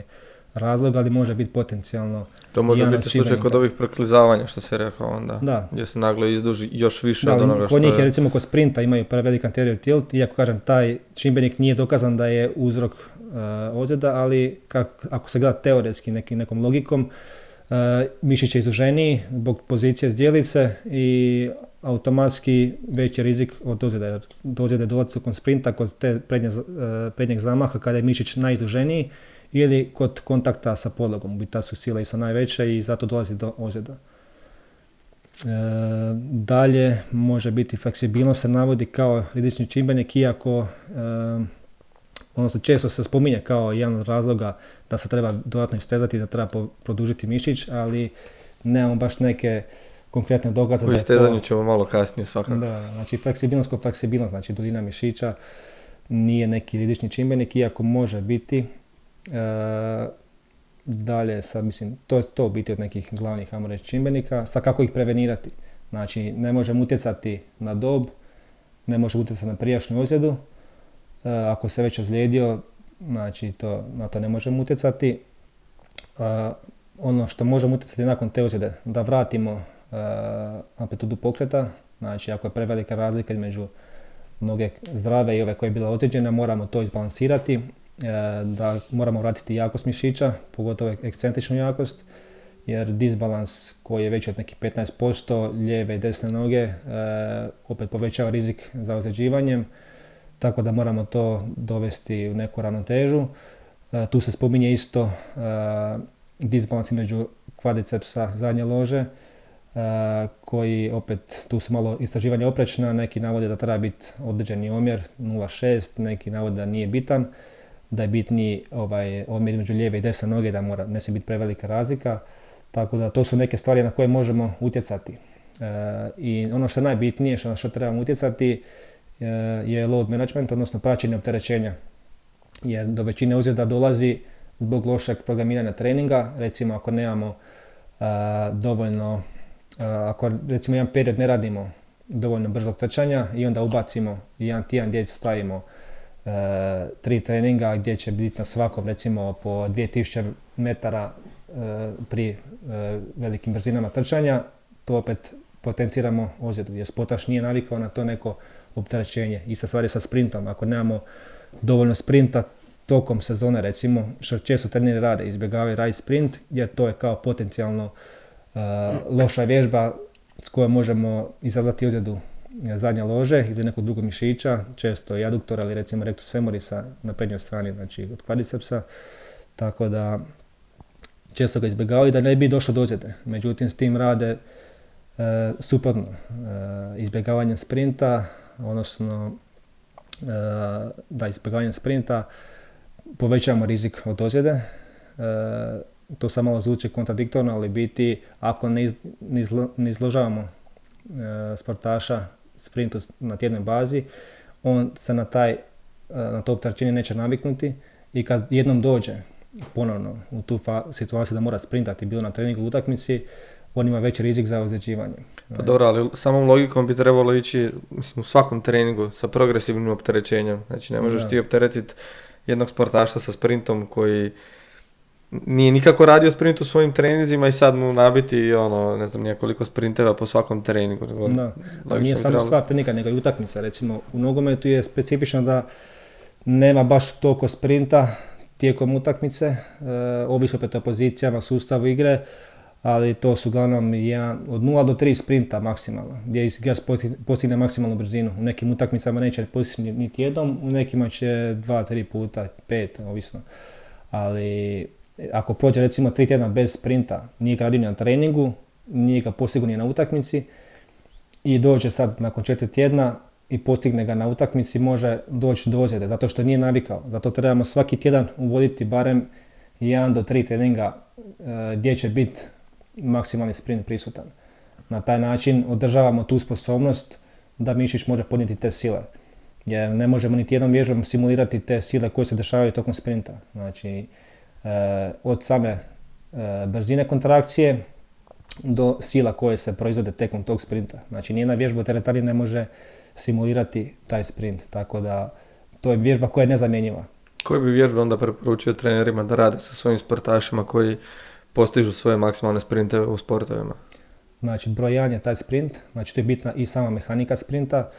razlog, ali može biti potencijalno. To može biti slučaj kod ovih preklizavanja, što se rekao onda, da, gdje se naglo izduži još više od onoga što je. Da, kod njih je recimo kod sprinta imaju prevelik anterior tilt, iako kažem taj čimbenik nije dokazan da je uzrok ozljeda, ali ako se gleda teoretski nekom logikom, mišić je izduženiji zbog pozicije zdjelice i automatski veći rizik od ozljeda, jer do ozljede dolazi kod sprinta, kod te prednjeg zamaha kada je mišić najizduženiji, ili kod kontakta sa podlogom, ta su sile isto najveće i zato dolazi do ozljeda. Dalje može biti fleksibilnost, se navodi kao rizični čimbenik, iako odnosno često se spominje kao jedan od razloga da se treba dodatno istezati, da treba produžiti mišić, ali nemamo baš neke konkretne dokaze. U istezanju ćemo malo kasnije svakako. Da, znači fleksibilnost kod fleksibilnost, znači duljina mišića nije neki rizični čimbenik, iako može biti. Dalje, sad mislim, to je u biti od nekih glavnih, ajmo reći, čimbenika. Sad kako ih prevenirati? Znači, ne možemo utjecati na dob, ne možemo utjecati na prijašnju ozljedu. Ako se već ozlijedio, znači na to ne možemo utjecati. Ono što možemo utjecati nakon te ozljede, da vratimo amplitudu pokreta. Znači, ako je prevelika razlika između noge zdrave i ove koja je bila ozlijeđena, moramo to izbalansirati. Da moramo vratiti jakost mišića, pogotovo ekscentričnu jakost, jer disbalans koji je veći od nekih 15% lijeve i desne noge opet povećava rizik za ozljeđivanjem, tako da moramo to dovesti u neku ravnotežu. Tu se spominje isto disbalans između kvadricepsa zadnje lože, koji opet, tu su malo istraživanja oprečna, neki navode da treba biti određeni omjer 0,6, neki navode da nije bitan, da je bitniji omjer između lijeve i desne noge, da ne smije biti prevelika razlika. Tako da to su neke stvari na koje možemo utjecati. I ono što je najbitnije, što trebamo utjecati, je load management, odnosno praćenje opterećenja. Jer do većine ozljeda dolazi zbog lošeg programiranja treninga. Recimo ako nemamo dovoljno, ako recimo jedan period ne radimo dovoljno brzog trčanja i onda ubacimo jedan tjedan gdje stavimo 3 treninga gdje će biti na svakom recimo po 2000 metara pri velikim brzinama trčanja, to opet potenciramo ozljedu jer sportaš nije navikao na to neko opterećenje. Ista stvar je sa sprintom, ako nemamo dovoljno sprinta tokom sezone recimo, što često treneri rade, izbjegavaju raditi sprint jer to je kao potencijalno loša vježba s kojom možemo izazvati ozljedu zadnja lože ili nekog drugog mišića, često i aduktora ili recimo rectus femorisa na prednjoj strani, znači od kvadricepsa, tako da često ga izbjegavaju i da ne bi došlo do ozljede. Međutim, s tim rade suprotno, izbjegavanjem sprinta, odnosno da izbjegavanjem sprinta povećamo rizik od ozljede. To sad malo zvuči kontradiktorno, ali biti ako ne izložavamo sportaša sprintu na tjednoj bazi, on se na to opterećenje neće naviknuti i kad jednom dođe ponovno u tu situaciju da mora sprintati bilo na treningu u utakmici, on ima veći rizik za ozljeđivanje. Pa dobro, ali samom logikom bi trebalo ići u svakom treningu sa progresivnim opterećenjem. Znači ne možeš ti opteretiti jednog sportaša sa sprintom koji nije nikako radio sprint u svojim trenizima i sad mu nabiti ne znam nekoliko sprinteva po svakom treningu. Da, nije samo stvar treninga, nego i utakmica. Recimo u nogometu je specifično da nema baš toliko sprinta tijekom utakmice, ovisno opet o pozicijama, sustavu igre, ali to su uglavnom od 0 do 3 sprinta maksimalno, gdje igrač postigne maksimalnu brzinu. U nekim utakmicama neće postići niti jednom, u nekima će 2-3 puta, 5, ovisno. Ali ako prođe recimo 3 tjedna bez sprinta, nije ga radio na treningu, nije ga postigao ni na utakmici i dođe sad nakon 4 tjedna i postigne ga na utakmici, može doći do ozljede zato što nije navikao. Zato trebamo svaki tjedan uvoditi barem 1 do 3 treninga gdje će biti maksimalni sprint prisutan. Na taj način održavamo tu sposobnost da mišić može podnijeti te sile. Jer ne možemo niti jednom vježbom simulirati te sile koje se dešavaju tokom sprinta. Znači, od same brzine kontrakcije do sila koje se proizvode tekom tog sprinta. Znači, nijedna vježba teretani ne može simulirati taj sprint, tako da to je vježba koja je nezamjenjiva. Koje bi vježbe onda preporučio trenerima da rade sa svojim sportašima koji postižu svoje maksimalne sprinte u sportovima? Znači, broj 1 je taj sprint, znači to je bitna i sama mehanika sprinta,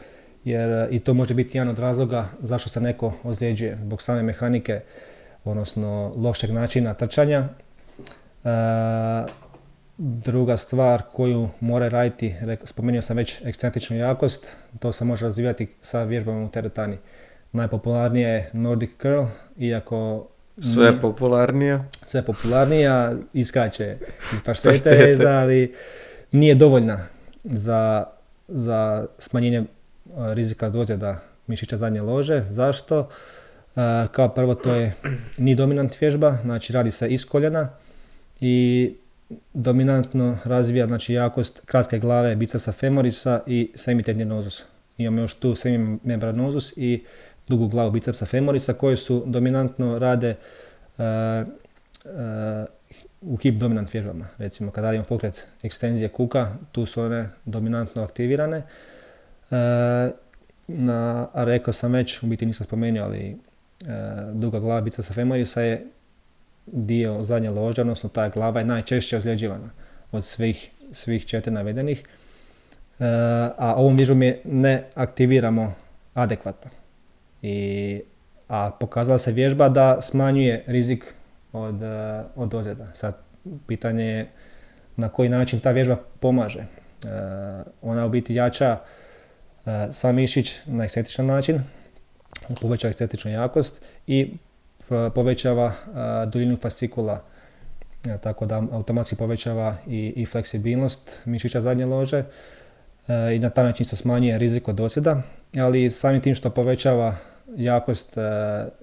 jer i to može biti jedan od razloga zašto se neko ozljeđuje zbog same mehanike, odnosno lošeg načina trčanja. Druga stvar koju mora raditi, spomenuo sam već ekscentričnu jakost, to se može razvijati sa vježbama u teretani. Najpopularnija je Nordic curl, iako... Sve popularnija, iskače iz paštete, ali nije dovoljna za smanjenje rizika od ozljeda mišića zadnje lože. Zašto? Kao prvo, to je ni dominant vježba, znači radi se iz koljena i dominantno razvija, znači, jakost kratke glave, bicepsa femorisa i semitendinozus. Imamo još tu semimembranozus i dugu glavu bicepsa femorisa koje su dominantno rade u hip dominant vježbama. Recimo, kad radimo pokret ekstenzije kuka, tu su one dominantno aktivirane. A rekao sam već, u biti nisam spomenuo, ali duga glava bicepsa femorisa je dio zadnje lože, odnosno ta glava je najčešće ozljeđivana od svih 4 navedenih. A ovom vježbom je ne aktiviramo adekvatno. A pokazala se vježba da smanjuje rizik od ozljeda. Sad, pitanje je na koji način ta vježba pomaže. Ona u biti jača sam mišić na ekscentričan način, povećava ekscentričnu jakost i povećava duljinu fascikula, tako da automatski povećava i fleksibilnost mišića zadnje lože i na taj način se smanjuje rizik od ozljeda, ali samim tim što povećava jakost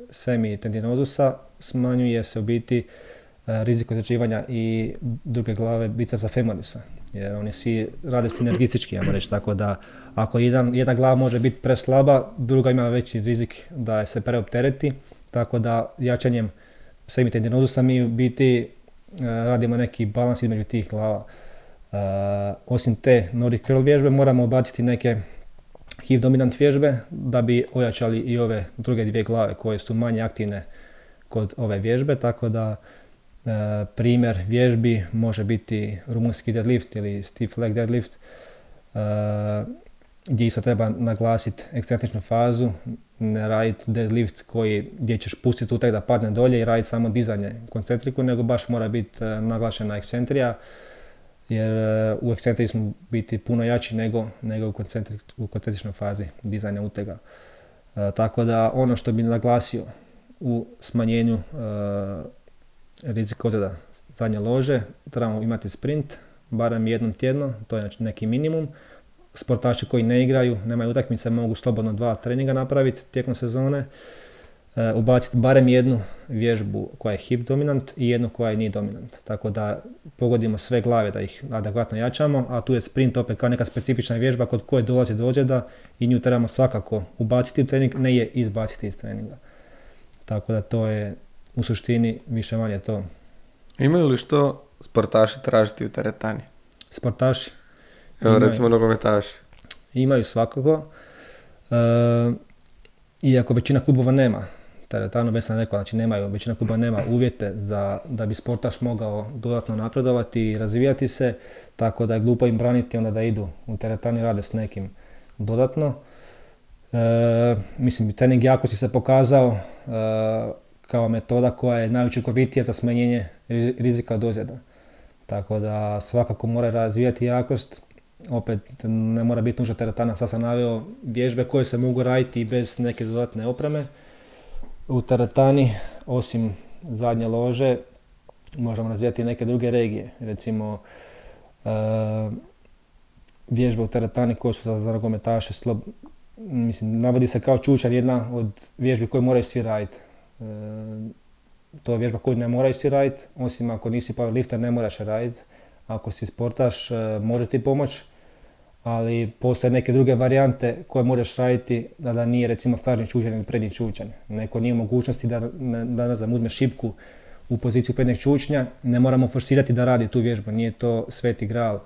semitendinozusa, smanjuje se u biti rizik ozljeđivanja i druge glave bicepsa femorisa, jer oni svi rade sinergistički, ja moram reći, tako da ako jedna glava može biti preslaba, druga ima veći rizik da se preoptereti, tako da jačanjem semitendinozusa mi u biti radimo neki balans između tih glava. Osim te Nordic curl vježbe moramo baciti neke hip dominant vježbe da bi ojačali i ove druge dvije glave koje su manje aktivne kod ove vježbe, tako da primjer vježbi može biti rumunski deadlift ili stiff leg deadlift, gdje isto treba naglasiti ekscentričnu fazu, ne raditi deadlift gdje ćeš pustiti utek da padne dolje i raditi samo dizanje koncentriku, nego baš mora biti naglašena ekscentrija, jer u ekscentriji smo biti puno jači nego u koncentričnoj fazi dizanja utega. Tako da ono što bi naglasio u smanjenju rizika ozljeda zadnje lože, trebamo imati sprint, barem jednom tjedno, to je neki minimum. Sportaši koji ne igraju, nemaju utakmice, mogu slobodno 2 treninga napraviti tijekom sezone, ubaciti barem jednu vježbu koja je hip dominant i jednu koja je knee dominant. Tako da pogodimo sve glave da ih adekvatno jačamo, a tu je sprint opet kao neka specifična vježba kod koje dolazi do ozljeda i nju trebamo svakako ubaciti u trening, ne je izbaciti iz treninga. Tako da to je u suštini više manje to. Imaju li što sportaši tražiti u teretani? Sportaši? Evo, recimo nogometaši. Imaju svakako. Iako većina klubova nema teretanu, već sam rekao, znači većina klubova nema uvjete da bi sportaš mogao dodatno napredovati i razvijati se, tako da je glupo im braniti onda da idu u teretanu i rade s nekim dodatno. Mislim, trening jakosti se pokazao kao metoda koja je najučinkovitija za smanjenje rizika od ozljeda. Tako da svakako mora razvijati jakost. Opet, ne mora biti nužna teretana, sad sam naveo vježbe koje se mogu raditi i bez neke dodatne opreme. U teretani, osim zadnje lože, možemo razvijati neke druge regije. Recimo, vježbe u teretani koje su za nogometaše, mislim, navodi se kao čučanj, jedna od vježbi koje moraju svi raditi. To je vježba koju ne moraju svi raditi, osim ako nisi powerlifter ne moraš raditi. Ako si sportaš, može ti pomoć, ali postoje neke druge varijante koje možeš raditi da nije recimo stražnji čučanj ili prednji čučanj. Neko nije u mogućnosti da uzme šipku u poziciju prednjeg čučnja, ne moramo forsirati da radi tu vježbu, nije to sveti gral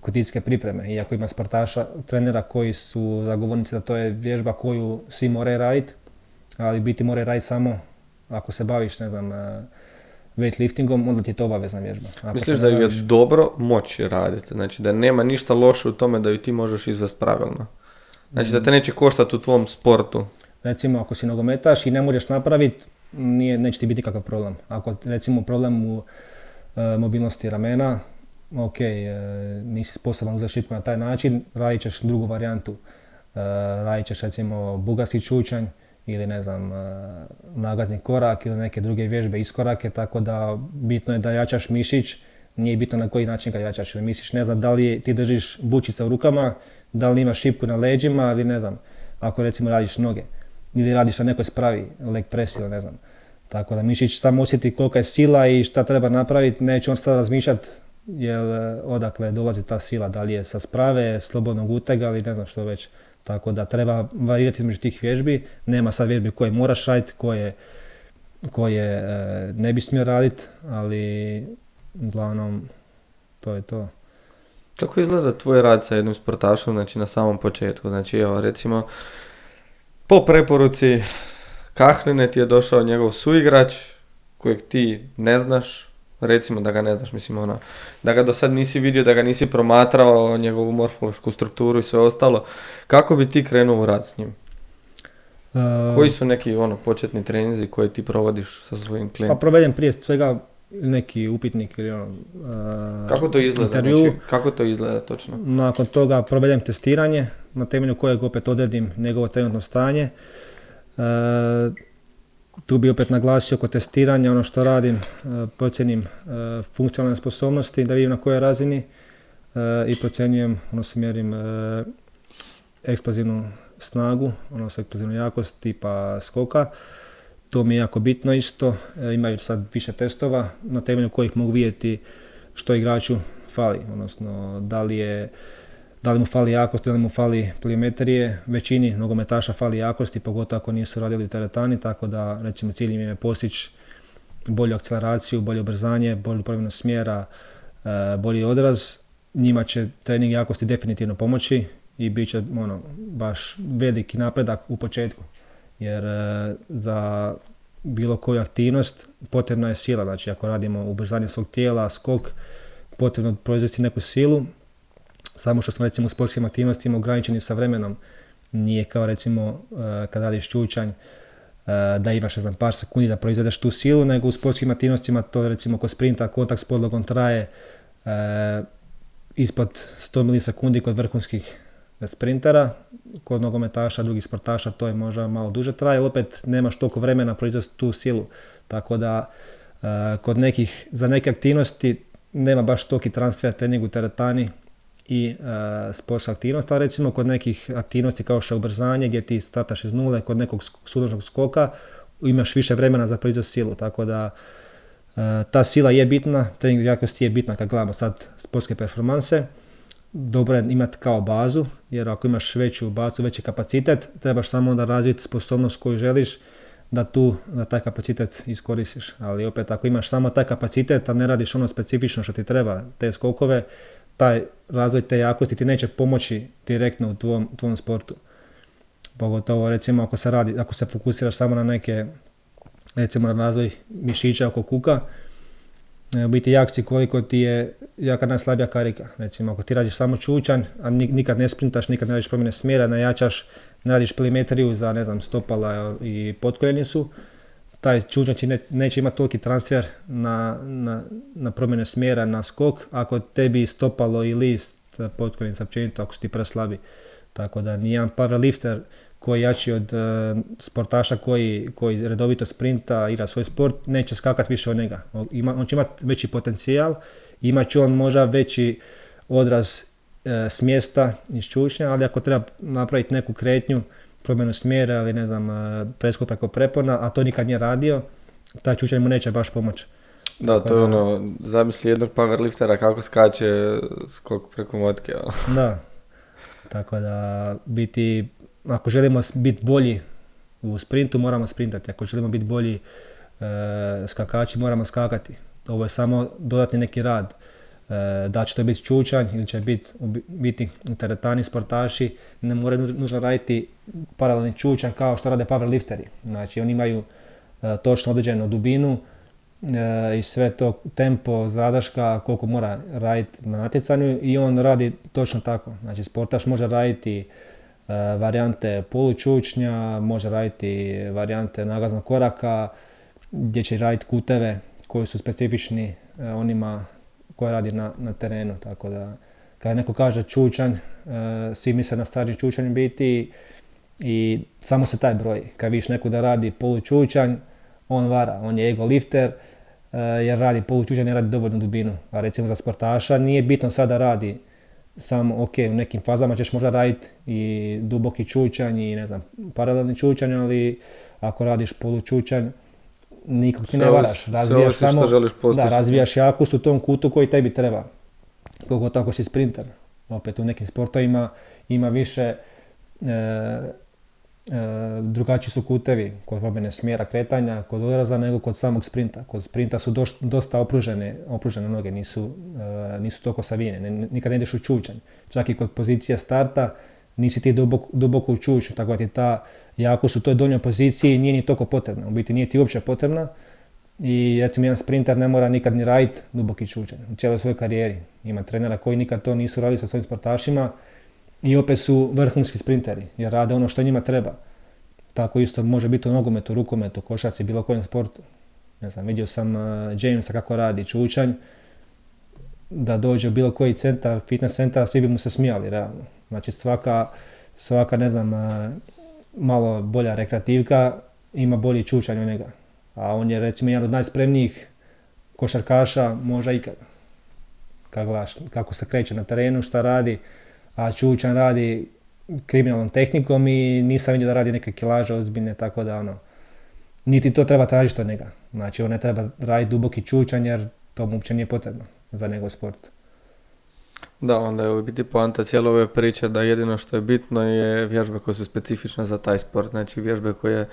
kondicijske pripreme. Iako ima sportaša, trenera koji su zagovornici da to je vježba koju svi moraju raditi, ali biti moraju raditi samo ako se baviš, ne znam, weightliftingom, onda ti je to obavezna vježba. Ako misliš da ju je dobro moći raditi, znači da nema ništa loše u tome da ju ti možeš izvesti pravilno? Znači da te neće koštati u tvom sportu? Recimo ako si nogometaš i ne možeš napraviti, neće ti biti nikakav problem. Ako recimo problem u mobilnosti ramena, ok, nisi sposoban za šipku na taj način, radit ćeš drugu varijantu. Radit ćeš recimo bugarski čučanj ili ne znam, nagazni korak ili neke druge vježbe, iskorake, tako da bitno je da jačaš mišić, nije bitno na koji način ga jačaš. Jer misliš, ne znam, da li ti držiš bučice u rukama, da li imaš šipku na leđima ili ne znam, ako recimo radiš noge ili radiš na nekoj spravi, leg press ili ne znam. Tako da mišić samo osjeti kolika je sila i šta treba napraviti, neće on sad razmišljati jer odakle dolazi ta sila, da li je sa sprave, slobodnog utega ili ne znam što već. Tako da treba varirati između tih vježbi, nema sad vježbi koje moraš raditi, koje ne bi smio raditi, ali uglavnom to je to. Kako izgleda tvoj rad sa jednim sportašom, znači na samom početku? Znači evo recimo po preporuci Kahline ti je došao njegov suigrač kojeg ti ne znaš, recimo da ga ne znaš, mislim ona, da ga do sad nisi vidio, da ga nisi promatrao, njegovu morfološku strukturu i sve ostalo. Kako bi ti krenuo u rad s njim? Koji su neki početni treninzi koje ti provodiš sa svojim klijentom? Pa provedem prije svega neki upitnik ili kako to izgleda, intervju. Znači, kako to izgleda točno? Nakon toga provedem testiranje na temelju kojeg opet odredim njegovo trenutno stanje. Tu bi opet naglasio kod testiranja ono što radim, procjenim funkcionalne sposobnosti da vidim na kojoj razini i procjenjujem, mjerim eksplozivnu snagu, eksplozivnu jakost tipa skoka. To mi je jako bitno isto, imaju sad više testova na temelju kojih mogu vidjeti što igraču fali, odnosno da li mu fali jakosti, da li mu fali pliometrije. Većini nogometaša fali jakosti, pogotovo ako nisu radili u teretani, tako da recimo cilj im je postići bolju akceleraciju, bolje ubrzanje, bolju promjenu smjera, bolji odraz. Njima će trening jakosti definitivno pomoći i bit će baš veliki napredak u početku. Jer za bilo koju aktivnost potrebna je sila, znači ako radimo ubrzanje svog tijela, skok, potrebno je proizvesti neku silu, samo što smo recimo u sportskim aktivnostima ograničeni sa vremenom, nije kao recimo kad radiš čučanj da imaš par sekundi da proizvedeš tu silu, nego u sportskim aktivnostima to recimo kod sprinta kontakt s podlogom traje ispod 100 milisekundi kod vrhunskih sprintera, kod nogometaša, drugih sportaša to je možda malo duže traje, ali opet nemaš toliko vremena proizvesti tu silu, tako da kod nekih, za neke aktivnosti nema baš toki transfer trening u teretani i sportska aktivnost, ali recimo kod nekih aktivnosti kao što je ubrzanje gdje ti startaš iz nule, kod nekog sudužnog skoka imaš više vremena za proizvesti silu, tako da ta sila je bitna, trening jakosti je bitna kad gledamo sad sportske performanse. Dobro je imati kao bazu, jer ako imaš veću bazu, veći kapacitet, trebaš samo onda razviti sposobnost koju želiš da taj kapacitet iskoristiš. Ali opet, ako imaš samo taj kapacitet, a ne radiš specifično što ti treba, te skokove, taj razvoj te jakosti ti neće pomoći direktno u tvom sportu. Pogotovo recimo ako se fokusiraš samo na neke, recimo na razvoj mišića oko kuka, biti jak si koliko ti je jaka najslabija karika. Recimo, ako ti radiš samo čučanj, a nikad ne sprintaš, nikad ne radiš promjene smjera, ne jačaš, ne radiš pliometriju za stopala i potkoljenicu, taj čučanj neće imati toliki transfer na promjene smjera, na skok, ako tebi stopalo i list, potkoljenica općenito, ako su ti preslabi. Tako da nijedan powerlifter koji je jači od sportaša koji redovito sprinta, igra svoj sport, neće skakati više od njega. On će imati veći potencijal, imat će on možda veći odraz s mjesta iz čučnja, ali ako treba napraviti neku kretnju, promjenu smjera ili preskok preko prepona, a to nikad nije radio, taj čučanj mu neće baš pomoći. Da, to je zamisli jednog powerliftera kako skače skok preko motke. Da, tako da ako želimo biti bolji u sprintu, moramo sprintati. Ako želimo biti bolji skakači moramo skakati. Ovo je samo dodatni neki rad. Da će to biti čučanj ili će biti teretani sportaši, ne moraju nužno raditi paralelni čučanj kao što rade powerlifteri. Znači oni imaju točno određenu dubinu i sve to tempo, zadaška, koliko mora raditi na natjecanju i on radi točno tako. Znači sportaš može raditi varijante polučučnja, može raditi varijante nagaznog koraka, gdje će raditi kuteve koji su specifični onima koji radi na terenu. Tako da, kada neko kaže čučanj, svi misle na stražnji čučanj biti i samo se taj broj. Kad viš neko da radi polučučanj, on vara, on je ego lifter jer radi polučučanj, ne radi dovoljnu dubinu. A recimo za sportaša nije bitno sad da radi samo, ok, u nekim fazama ćeš možda raditi i duboki čučanj i ne znam, paralelni čučanj, ali ako radiš polučučanj, nikog ti ne varaš, razvijaš samo, da, razvijaš jakost u tom kutu koji tebi treba, pogotovo ako si sprinter. Opet u nekim sportovima ima više, drugačiji su kutevi kod promjene smjera kretanja, kod odraza nego kod samog sprinta. Kod sprinta su dosta opružene noge, nisu toliko savijene, nikad ne ideš u čučanj. Čak i kod pozicije starta nisi ti duboko u čuču, tako da ti ta jakost u toj donjoj poziciji nije ni toliko potrebna, u biti nije ti uopće potrebna i recimo jedan sprinter ne mora nikad ni raditi duboki čučanj u cijeloj svojoj karijeri. Ima trenera koji nikad to nisu radili sa svojim sportašima i opet su vrhunski sprinteri jer rade ono što njima treba. Tako isto može biti u nogometu, rukometu, košarci, bilo kojem sportu. Ne znam, vidio sam Jamesa kako radi čučanj, da dođe u bilo koji centar, fitness centar, svi bi mu se smijali realno. Znači svaka ne znam, malo bolja rekreativka ima bolji čučanj od njega. A on je recimo jedan od najspremnijih košarkaša možda ikada. Kako se kreće na terenu, šta radi, a čučanj radi kriminalnom tehnikom i nisam vidio da radi neke kilaže ozbiljne, tako da ono, niti to treba tražiti od njega. Znači on ne treba raditi duboki čučanj jer to mu uopće nije potrebno za njegov sport. Da, onda je u biti poanta cijela ove priče da jedino što je bitno je vježbe koje su specifične za taj sport. Znači vježbe koje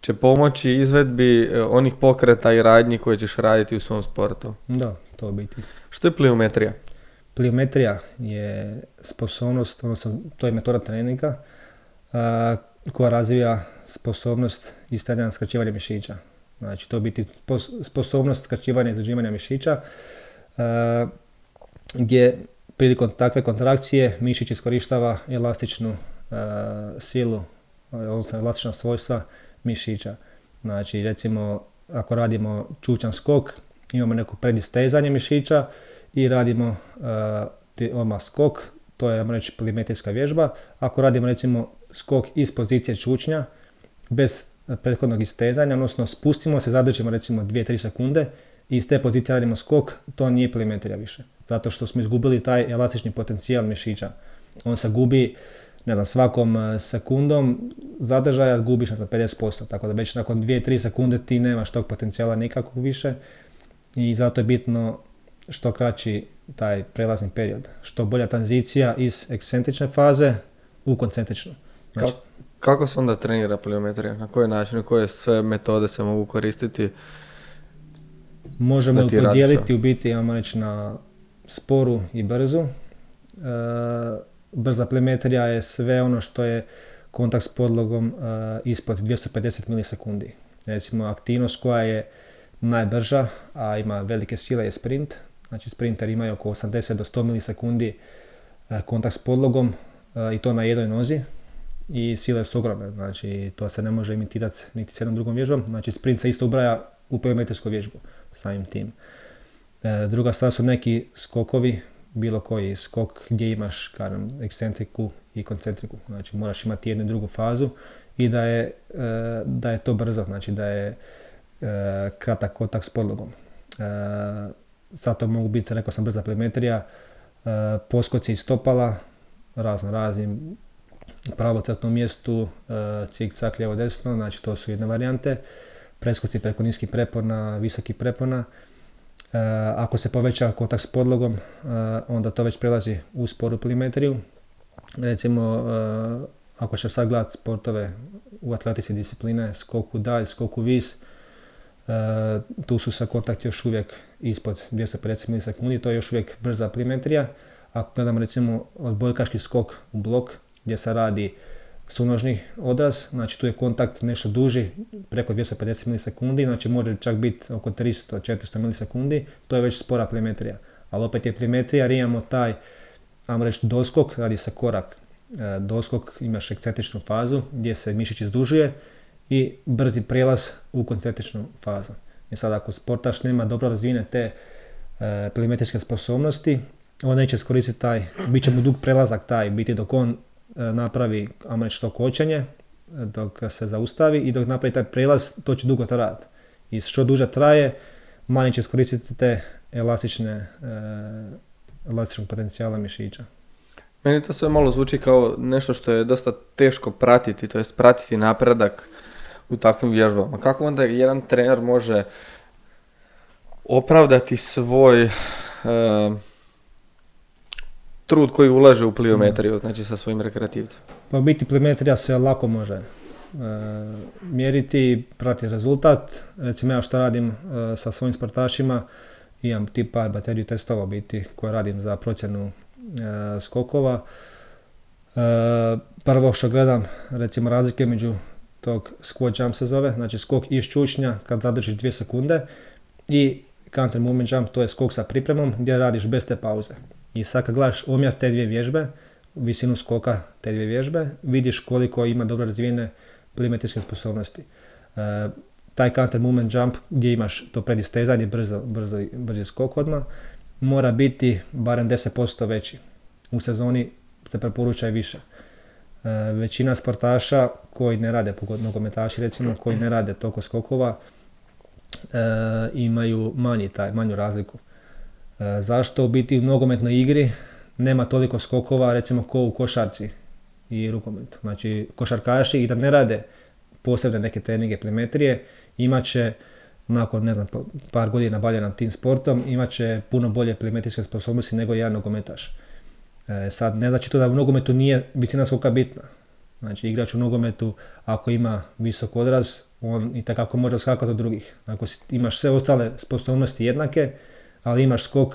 će pomoći izvedbi onih pokreta i radnji koje ćeš raditi u svom sportu. Da, to je biti. Što je pliometrija? Pliometrija je sposobnost, odnosno to je metoda treninga koja razvija sposobnost istajanja skraćivanja mišića. Znači to je biti sposobnost skraćivanja i izrađivanja mišića gdje prilikom takve kontrakcije mišić iskorištava elastičnu silu, odnosno elastična svojstva mišića. Znači recimo ako radimo čučanj skok, imamo neko predistezanje mišića i radimo odmah skok, to je reći pliometrijska vježba. Ako radimo recimo skok iz pozicije čučnja bez prethodnog istezanja, odnosno spustimo se, zadržimo recimo 2-3 sekunde i iz te pozicije radimo skok, to nije pliometrija više. Zato što smo izgubili taj elastični potencijal mišića. On se gubi, ne znam, svakom sekundom zadržaja gubiš za 50%, tako da već nakon 2-3 sekunde ti nemaš tog potencijala nikakvog više i zato je bitno što kraći taj prelazni period. Što bolja tranzicija iz ekscentrične faze u koncentričnu. Znači, kako se onda trenira pliometrija? Na koji način? Koje sve metode se mogu koristiti? Možemo podijeliti u biti, imamo reći, na sporu i brzu. Brza pliometrija je sve ono što je kontakt s podlogom ispod 250 milisekundi. Recimo aktivnost koja je najbrža, a ima velike sile je sprint. Znači sprinteri imaju oko 80 do 100 milisekundi kontakt s podlogom i to na jednoj nozi i sile su ogromne. Znači to se ne može imitirati niti s jednom drugom vježbom. Znači sprint se isto ubraja u pliometrijsku vježbu samim tim. Druga stvar su neki skokovi, bilo koji skok gdje imaš ekscentriku i koncentriku. Znači moraš imati jednu i drugu fazu i da je to brzo, znači da je kratak kontakt s podlogom. Zato mogu biti, rekao sam, brza pliometrija, poskoci iz stopala, raznim pravocrtnom mjestu, cik-cak, lijevo-desno, znači to su jedne varijante, preskoci preko niskih prepona, visokih prepona. Ako se poveća kontakt s podlogom, onda to već prelazi u sporu pliometriju. Recimo, ako ćeš sad gledati sportove u atletici discipline, skok u dalj, skok u vis, Tu su sa kontakti još uvijek ispod 250 milisekundi, to je još uvijek brza aplimetrija. Ako gledamo recimo odbojkaški skok u blok gdje se radi sunožni odraz, znači tu je kontakt nešto duži, preko 250 milisekundi, znači može čak biti oko 300-400 milisekundi, to je već spora aplimetrija. Ali opet je aplimetrija jer imamo taj, ajmo reći, doskok, radi se korak. Doskok imaš ekscentričnu fazu gdje se mišić izdužuje i brzi prijelaz u koncentričnu fazu. I sad ako sportaš nema dobro razvijene te pliometričke sposobnosti, on neće iskoristiti taj, bit će mu dug prelazak taj, biti dok on napravi, ajmo reći, to kočenje, dok se zaustavi i dok napravi taj prijelaz, to će dugo trajati. I što duže traje, manje će iskoristiti te elastičnog potencijala mišića. Meni to sve malo zvuči kao nešto što je dosta teško pratiti, to jest pratiti napredak u takvim vježbama. Kako onda jedan trener može opravdati svoj trud koji ulaže u pliometriju, znači sa svojim rekreativcem? Pa biti pliometrija se lako može mjeriti, prati rezultat. Recimo ja što radim sa svojim sportašima, imam tipa bateriju testova biti koje radim za procjenu skokova. Prvo što gledam, recimo razlike među tog squat jump se zove, znači skok iz čučnja kad zadržiš 2 sekunde i counter movement jump, to je skok sa pripremom gdje radiš bez te pauze. I sad kad gledaš omjer te dvije vježbe, visinu skoka te dvije vježbe, vidiš koliko ima dobro razvijene pliometričke sposobnosti. Taj counter movement jump gdje imaš to predistezanje, brzi skok odmah, mora biti barem 10% veći. U sezoni se preporuča i više. Većina sportaša koji ne rade, pogotovo nogometaši recimo, koji ne rade toliko skokova, imaju manju razliku. Zašto? U biti u nogometnoj igri nema toliko skokova recimo ko u košarci i rukometu. Znači košarkaši i da ne rade posebne neke treninge pliometrije, imat će nakon par godina bavljenja tim sportom, imat će puno bolje pliometrijske sposobnosti nego jedan nogometaš. Sad ne znači to da u nogometu nije visina skoka bitna. Znači igrač u nogometu ako ima visok odraz, on itekako može skakati od drugih. Ako imaš sve ostale sposobnosti jednake, ali imaš skok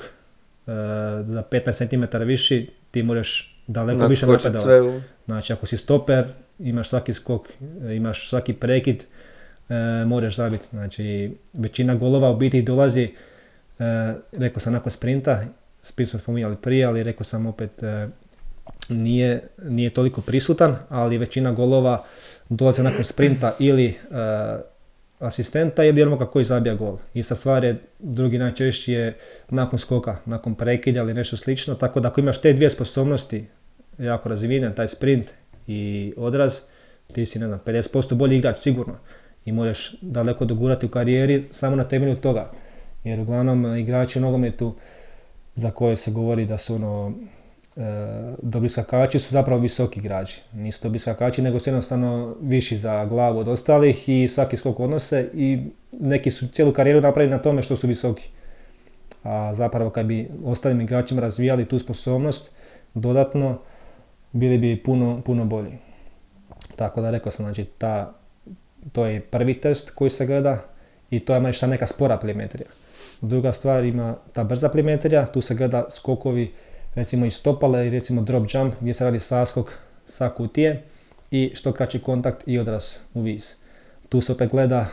za 15 cm viši, ti možeš daleko više napredovati. Znači ako si stoper, imaš svaki skok, imaš svaki prekid, možeš zabiti. Znači većina golova u biti dolazi, rekao sam nakon sprinta, sprint smo spominjali prije, ali rekao sam opet nije toliko prisutan, ali većina golova dolazi nakon sprinta ili asistenta ili onoga koji zabija gol. Ista stvar je, drugi najčešći je nakon skoka, nakon prekida ili nešto slično, tako da ako imaš te dvije sposobnosti jako razvijene, taj sprint i odraz, ti si 50% bolji igrač sigurno i možeš daleko dogurati u karijeri samo na temelju toga. Jer uglavnom igrači u nogometu za koje se govori da su dobri skakači su zapravo visoki igrači. Nisu dobri skakači nego su jednostavno viši za glavu od ostalih i svaki skok odnose i neki su cijelu karijeru napravili na tome što su visoki. A zapravo kad bi ostalim igračima razvijali tu sposobnost dodatno, bili bi puno bolji. Tako da rekao sam, znači to je prvi test koji se gleda i to je možda neka spora pliometrija. Druga stvar ima ta brza pliometrija, tu se gleda skokovi recimo iz stopala i recimo drop jump gdje se radi saskok sa kutije i što kraći kontakt i odraz u vis. Tu se opet gleda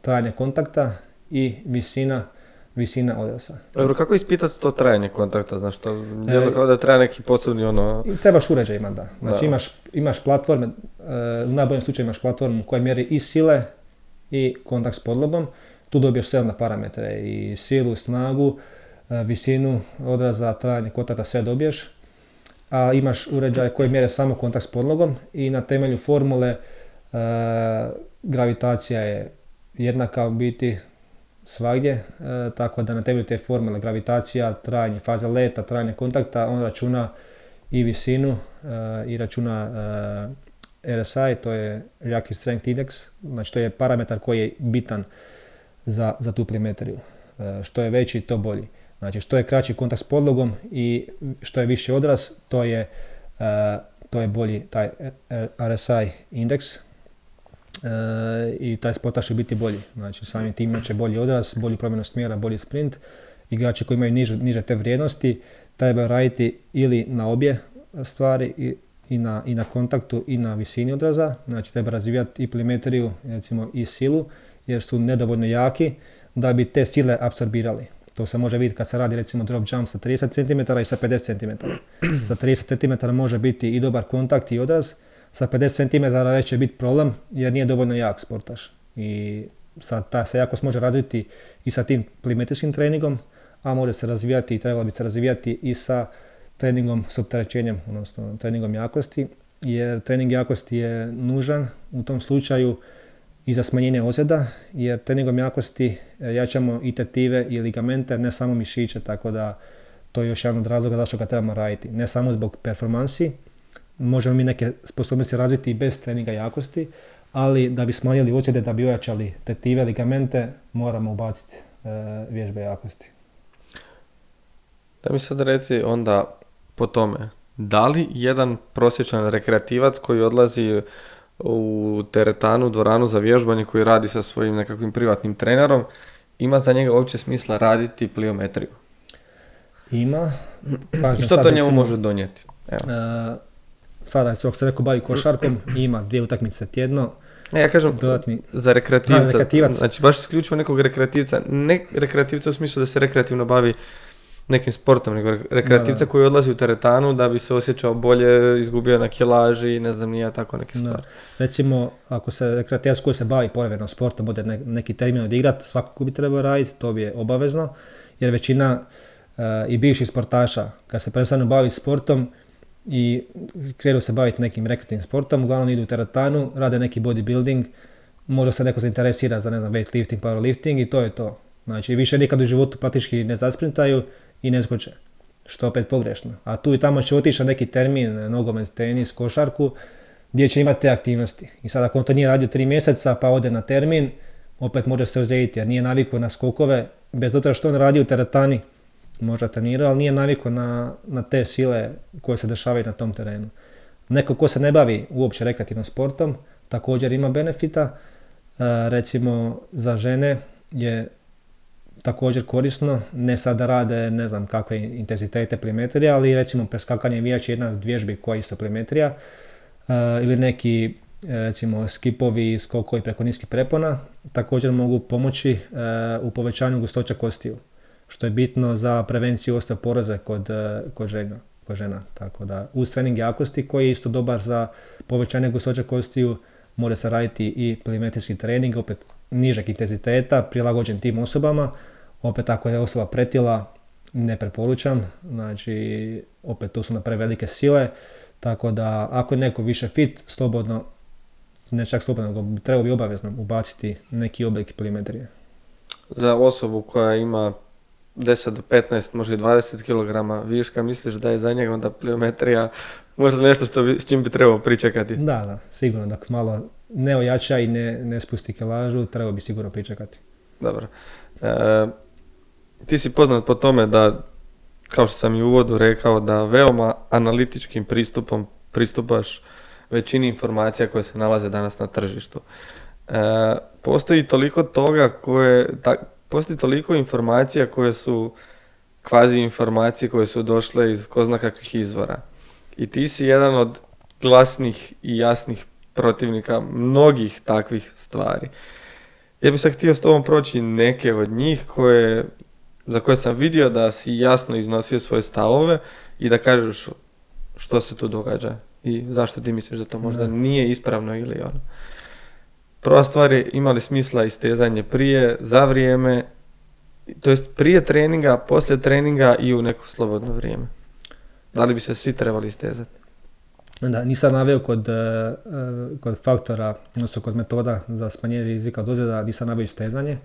trajanje kontakta i visina odrasa. Dobro, kako ispitati to trajanje kontakta, znaš to, djeluje kao da traje neki posebni ono... Trebaš uređaj imati, da. Znači da. Imaš platforme, u najboljem slučaju imaš platformu koja mjeri i sile i kontakt s podlogom, tu dobiješ sve parametre i silu, snagu, visinu odraza, trajanje kontakta, sve dobiješ, a imaš uređaje koji mjere samo kontakt s podlogom i na temelju formule gravitacija je jednaka u biti svagdje, tako da na temelju te formule gravitacija, trajanje faze leta, trajanje kontakta, on računa i visinu i računa RSI, to je Reactive Strength Index, znači to je parametar koji je bitan za tu pliometriju. Što je veći, to bolji. Znači što je kraći kontakt s podlogom i što je viši odraz, to je bolji taj RSI indeks. i taj sportaš će biti bolji. Znači, samim tim imat će bolji odraz, bolju promjenu smjera, bolji sprint. Igrači koji imaju niže te vrijednosti trebaju raditi ili na obje stvari i na kontaktu i na visini odraza. Znači, treba razvijati i pliometriju, recimo, i silu, jer su nedovoljno jaki da bi te sile apsorbirali. To se može vidjeti kad se radi, recimo, drop jump sa 30 cm i sa 50 cm. Sa 30 cm može biti i dobar kontakt i odraz, sa 50 cm već će biti problem jer nije dovoljno jak sportaš. I sad ta se jakost može razviti i sa tim pliometrijskim treningom, a može se razvijati i trebalo bi se razvijati i sa treningom s opterećenjem, odnosno treningom jakosti, jer trening jakosti je nužan u tom slučaju i za smanjenje ozljeda, jer treningom jakosti jačamo i tetive i ligamente, ne samo mišiće, tako da to je još jedan od razloga zašto ga trebamo raditi. Ne samo zbog performansi, možemo mi neke sposobnosti razviti i bez treninga jakosti, ali da bi smanjili ozljede, da bi ojačali tetive, ligamente, moramo ubaciti vježbe jakosti. Da mi sad reci onda po tome, da li jedan prosječan rekreativac koji odlazi u teretanu, dvoranu za vježbanje, koji radi sa svojim nekakvim privatnim trenerom, ima za njega uopće smisla raditi pliometriju? Ima. I što to njemu može donijeti? Sada, ako se neko bavi košarkom, ima 2 utakmice tjedno. Ne, ja kažem za rekreativca, znači baš isključivo nekog rekreativca, ne rekreativca u smislu da se rekreativno bavi nekim sportom, nego rekreativca koji odlazi u teretanu da bi se osjećao bolje, izgubio na kilaži, ne znam, nije tako neke stvari. Recimo, ako se rekreativac koji se bavi povremeno sportom bude neki termin odigrat, svakako bi trebao raditi, to bi je obavezno, jer većina i bivših sportaša, kad se prestanu bavi sportom i krenu se baviti nekim rekreativnim sportom, uglavnom idu u teretanu, rade neki bodybuilding, možda se neko zainteresira za, ne znam, weightlifting, powerlifting i to je to. Znači, više nikad u životu praktički ne zasprintaju i ne skoče, što je opet pogrešno. A tu i tamo će otići neki termin, nogomet, tenis, košarku, gdje će imati te aktivnosti. I sad ako on to nije radio 3 mjeseca pa ode na termin, opet može se ozlijediti jer nije navikao na skokove, bez obzira što on radi u teretani, možda trenirao, ali nije navikao na te sile koje se dešavaju na tom terenu. Neko ko se ne bavi uopće rekreativnom sportom također ima benefita. Recimo, za žene je također korisno, ne sad da rade, ne znam, kakve intenzitete pliometrije, ali recimo preskakanje vijači je jedna od vježbi koja je isto pliometrija, ili neki, recimo, skipovi, skokovi preko niskih prepona, također mogu pomoći u povećanju gustoća kostiju, što je bitno za prevenciju osteoporoze kod žena. Tako da, uz trening jakosti koji je isto dobar za povećanje gustoća kostiju, može se raditi i pliometrijski trening, opet nižeg intenziteta, prilagođen tim osobama. Opet, ako je osoba pretila, ne preporučam, znači, opet to su na prevelike sile, tako da ako je neko više fit, slobodno, ne čak slobodno, nego treba bi obavezno ubaciti neki oblik pliometrije. Za osobu koja ima 10 do 15, možda i 20 kg viška, misliš da je za njega onda pliometrija možda nešto s čim bi trebao pričekati? Da, sigurno, dok malo ne ojača i ne spusti kilažu, treba bi sigurno pričekati. Dobro. Ti si poznat po tome da, kao što sam i u uvodu rekao, da veoma analitičkim pristupom pristupaš većini informacija koje se nalaze danas na tržištu. Postoji toliko toga postoji toliko informacija koje su kvazi informacije koje su došle iz ko zna kakvih izvora. I ti si jedan od glasnih i jasnih protivnika mnogih takvih stvari. Ja bih sad htio s tobom proći neke od njih za koje sam vidio da si jasno iznosio svoje stavove i da kažeš što se tu događa i zašto ti misliš da to možda nije ispravno ili ono. Prva stvar je, ima li smisla istezanje prije, za vrijeme, to jest prije treninga, poslije treninga i u neko slobodno vrijeme. Da li bi se svi trebali istezati? Da, nisam naveo kod faktora, odnosno kod metoda za smanjenje rizika od ozljeda, nisam naveo istezanje,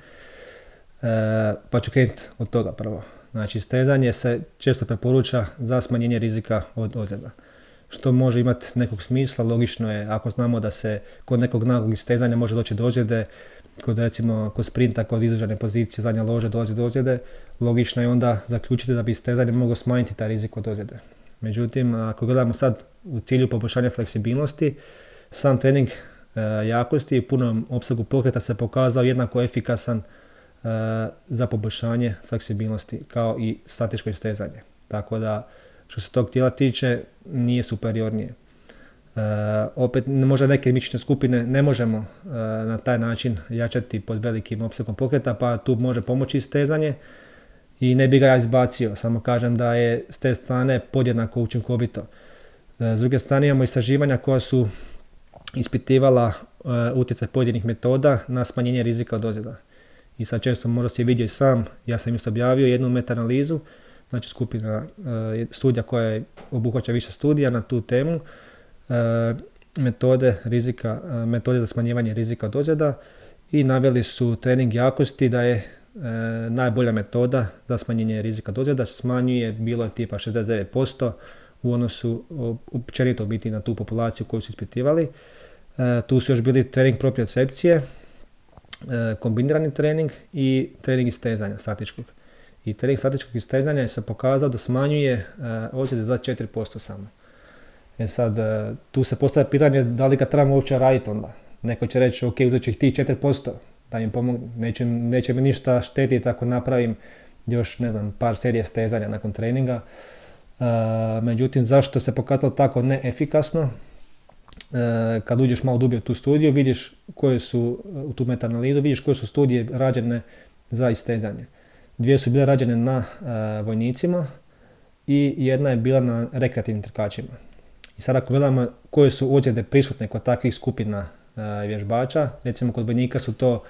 pa ću krenuti od toga prvo. Znači, istezanje se često preporuča za smanjenje rizika od ozljeda, što može imati nekog smisla. Logično je, ako znamo da se kod nekog naglog istezanja može doći do ozljede, kod, recimo, kod sprinta, kod izdržane pozicije, zadnja lože dolazi do ozljede, logično je onda zaključiti da bi istezanje moglo smanjiti taj rizik od ozljede. Međutim, ako gledamo sad u cilju poboljšanja fleksibilnosti, sam trening jakosti i punom opsegu pokreta se pokazao jednako efikasan za poboljšanje fleksibilnosti kao i statičko istezanje. Tako da što se tog tijela tiče nije superiornije. Opet možda neke mišićne skupine ne možemo na taj način jačati pod velikim opsegom pokreta, pa tu može pomoći istezanje i ne bi ga ja izbacio, samo kažem da je s te strane podjednako učinkovito. S druge strane imamo istraživanja koja su ispitivala utjecaj pojedinih metoda na smanjenje rizika od ozljeda. I sad često možda si vidio i sam, ja sam isto objavio jednu meta-analizu, znači skupina studija koja obuhvaća više studija na tu temu, metode za smanjivanje rizika od ozljeda i naveli su trening jakosti da je najbolja metoda za smanjenje rizika od ozljeda, smanjuje bilo je tipa 69% u odnosu općenito biti na tu populaciju koju su ispitivali. Tu su još bili trening propriocepcije, kombinirani trening i trening istezanja statičkog. I trening statičkog istezanja se pokazao da smanjuje ozljede za 4% samo. E sad, tu se postavlja pitanje da li ga trebamo uopće raditi onda. Neko će reći, ok, uzet ću ih ti 4%, da im pomogu, neće mi ništa štetiti ako napravim još, ne znam, par serije stezanja nakon treninga. Međutim, zašto se pokazalo tako neefikasno? Kad uđeš malo dublje u tu studiju, vidiš koje su, u tu meta-analizu, vidiš koje su studije rađene za istezanje. Dvije su bile rađene na vojnicima i jedna je bila na rekreativnim trkačima. I sad ako gledamo koje su ozljede prisutne kod takvih skupina vježbača, recimo kod vojnika su to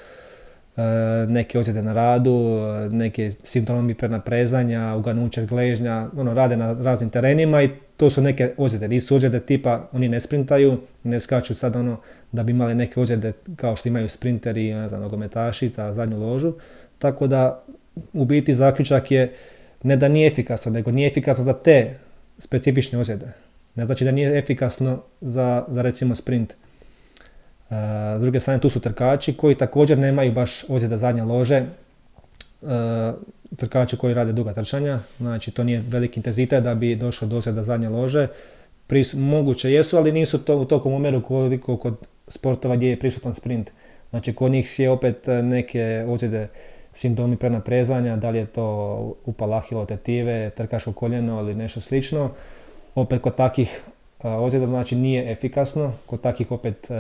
neke ozljede na radu, neke simptomi prenaprezanja, uganuće gležnja, ono, rade na raznim terenima i to su neke ozljede. Nisu ozljede tipa oni ne sprintaju, ne skaču sad ono da bi imali neke ozljede kao što imaju sprinteri, ne znam, nogometaši za zadnju ložu. Tako da u biti zaključak je ne da nije efikasno, nego nije efikasno za te specifične ozljede. Ne znači da nije efikasno za recimo sprint. S druge strane tu su trkači koji također nemaju baš ozljeda zadnje lože. Trkači koji rade duga trčanja, znači to nije veliki intenzitet da bi došlo do ozljeda zadnje lože. Moguće jesu, ali nisu to u tokom omjeru koliko kod sportova gdje je prisutan sprint. Znači kod njih je opet neke ozljede, simptomi prenaprezanja, da li je to upala ahilove tetive, trkaško koljeno ili nešto slično. Opet kod takvih ozljeda znači nije efikasno, kod takvih opet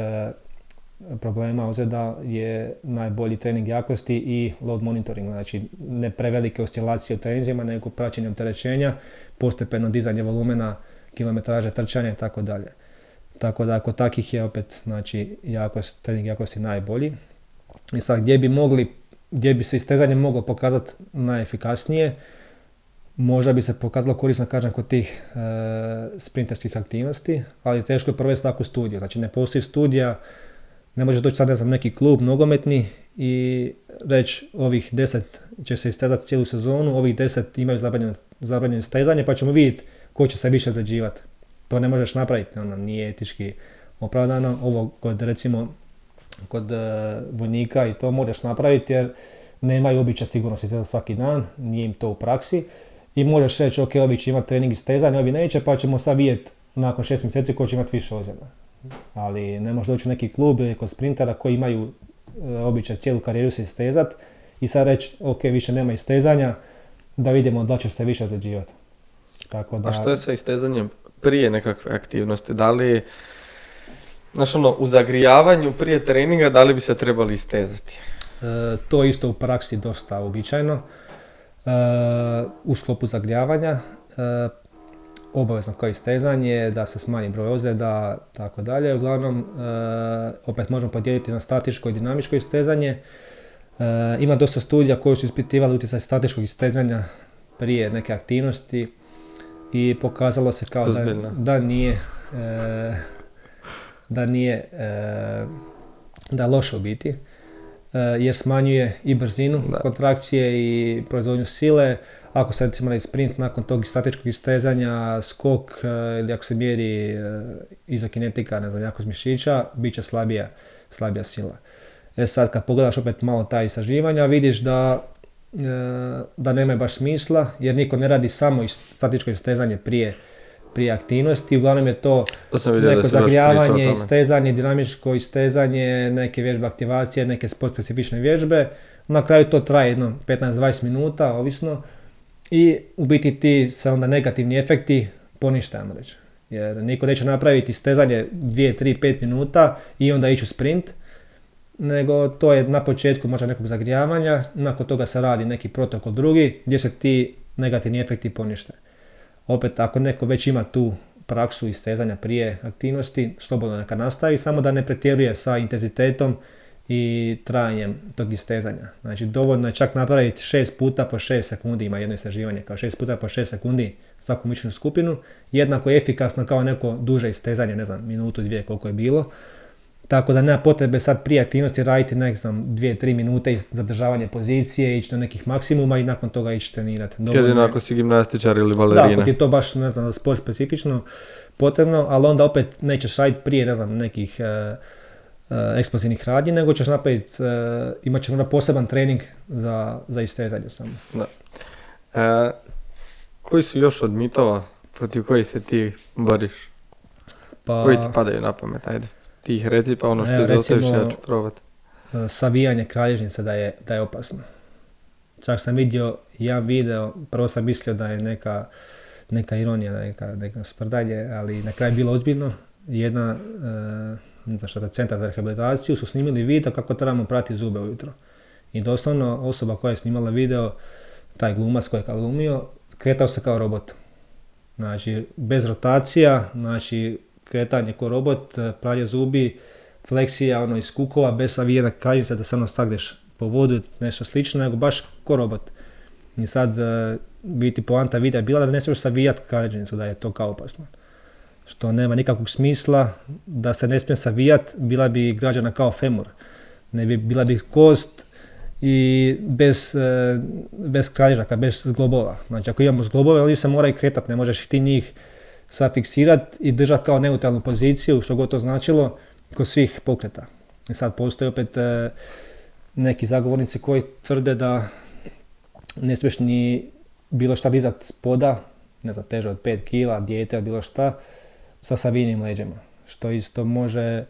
problema ozljeda je najbolji trening jakosti i load monitoring, znači ne prevelike oscilacije u treninzima, nego praćenje opterećenja, postepeno dizanje volumena, kilometraže trčanja i tako dalje. Tako da kod takvih je opet znači jakost, trening jakosti najbolji. I sad gdje bi se istezanje moglo pokazati najefikasnije, možda bi se pokazalo korisno, kažem, kod tih sprinterskih aktivnosti, ali teško je provesti takvu studiju. Znači ne postoji studija, ne možeš doći sad, ne znam, neki klub nogometni i reći ovih 10 će se istezati cijelu sezonu, ovih 10 imaju zabranjeno istezanje pa ćemo vidjeti ko će se više izrađivati. To ne možeš napraviti, ono nije etički opravdano. Ovo kod recimo kod vojnika i to možeš napraviti jer nemaju običaj sigurno se istezati svaki dan, nije im to u praksi. I možeš reći, ok, ovi će imati trening istezanja, ovi neće, pa ćemo sad vidjeti nakon 6 mjeseci ko će imati više ozljeda. Ali ne možeš doći u neki klub ili kod sprintera koji imaju običaj cijelu karijeru se istezati i sad reći, ok, više nema istezanja, da vidimo da će se više ozljeđivati. Tako da... A što je sa istezanjem prije nekakve aktivnosti? Da li, znaš ono, u zagrijavanju prije treninga, da li bi se trebali istezati? To isto u praksi dosta običajno. U sklopu zagrijavanja obavezno kao istezanje, da se smanji broj ozljeda, tako dalje. Uglavnom, opet možemo podijeliti na statičko i dinamičko istezanje. Ima dosta studija koje su ispitivali utjecaj statičkog istezanja prije neke aktivnosti i pokazalo se kao da je loše u biti. Jer smanjuje i brzinu kontrakcije i proizvodnju sile. Ako se recimo radi sprint nakon tog statičkog istezanja, skok ili ako se mjeri izokinetika, ne znam, jakost mišića, bit će slabija sila. E sad kad pogledaš opet malo ta istraživanja, vidiš da nema baš smisla jer niko ne radi samo statičko istezanje prije prije aktivnosti, uglavnom je to neko zagrijavanje, istezanje, dinamičko istezanje, neke vježbe aktivacije, neke sport specifične vježbe. Na kraju to traje jedno 15-20 minuta, ovisno, i u biti ti se onda negativni efekti ponište, ajmo reći. Jer niko neće napraviti stezanje 2, 3, 5 minuta i onda ići u sprint, nego to je na početku možda nekog zagrijavanja, nakon toga se radi neki protokol drugi gdje se ti negativni efekti ponište. Opet, ako neko već ima tu praksu istezanja prije aktivnosti, slobodno neka nastavi, samo da ne pretjeruje sa intenzitetom i trajanjem tog istezanja. Znači, dovoljno je čak napraviti 6 puta po 6 sekundi, ima jedno istraživanje, kao 6 puta po 6 sekundi svaku mišićnu skupinu, jednako je efikasno kao neko duže istezanje, ne znam, minutu, dvije, koliko je bilo. Tako da nema potrebe sad prije aktivnosti raditi, ne znam, 2-3 minute zadržavanje pozicije, ići do nekih maksimuma i nakon toga ići trenirati. Jedino ako si gimnastičar ili balerina. Da, ako ti je to baš, ne znam, sport specifično potrebno, ali onda opet nećeš raditi prije, ne znam, nekih eksplozivnih radnji, nego ćeš napraviti, imat ćeš onda poseban trening za istezanje samo. Da. Koji su još od mitova protiv kojih se ti boriš? Koji ti padaju na pamet, ajde. Ti ih reci pa ono što je zastaviš, ja ću probati. Savijanje kralježnice da je opasno. Čak sam vidio jedan video, prvo sam mislio da je neka ironija, neka sprdanje, ali na kraju je bilo ozbiljno. Jedna, ne znam šta je, centar za rehabilitaciju su snimili video kako trebamo prati zube ujutro. I doslovno osoba koja je snimala video, taj glumac koji je kao glumio, kretao se kao robot. Znači, bez rotacija, znači, kretanje ko robot, pranje zubi, fleksija ono iz kukova, bez savijena kralježnice da samo stagneš po vodu, nešto slično, nego baš ko robot. I sad biti poanta videa je bila da ne smiješ savijati kralježnicu, da je to kao opasno. Što nema nikakvog smisla, da se ne smije savijati, bila bi građana kao femur, ne bi, bila bi kost i bez kralježaka, bez zglobova. Znači ako imamo zglobove, oni se moraju kretati, ne možeš ti njih sad fiksirati i držati kao neutralnu poziciju, što god to značilo, kod svih pokreta. I sad postoje opet neki zagovornici koji tvrde da ne smiješ ni bilo šta dizati spoda, ne znam, teže od 5 kila, dijete ili bilo šta, sa savijenim leđima, što isto može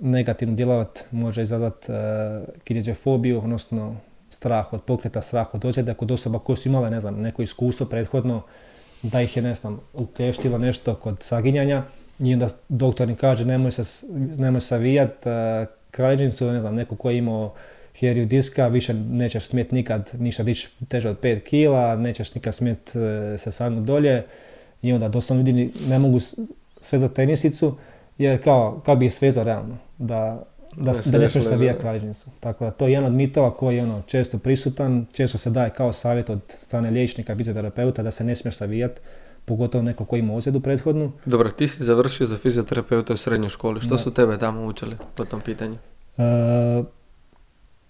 negativno djelovati, može izazvati kineziofobiju, odnosno strah od pokreta, strah od ozljeda kod osoba koje su imale, ne znam, neko iskustvo prethodno, da ih je, ne znam, uklještilo nešto kod saginjanja i onda doktor im kaže nemoj savijat kralježnicu, ne znam, neko ko je imao heriju diska, više nećeš smjet nikad ništa dići teže od 5 kila, nećeš nikad smjet se sagnuti dolje i onda doslovno ljudi ne mogu svezati tenisicu jer kao bi ih svezao realno, da ne smiješ savijat kralježnicu. Tako da to je jedan od mitova koji je ono često prisutan, često se daje kao savjet od strane liječnika, fizioterapeuta da se ne smiješ savijat, pogotovo neko koji ima ozljedu prethodnu. Dobro, ti si završio za fizioterapeuta u srednjoj školi, što su tebe tamo učili po tom pitanju?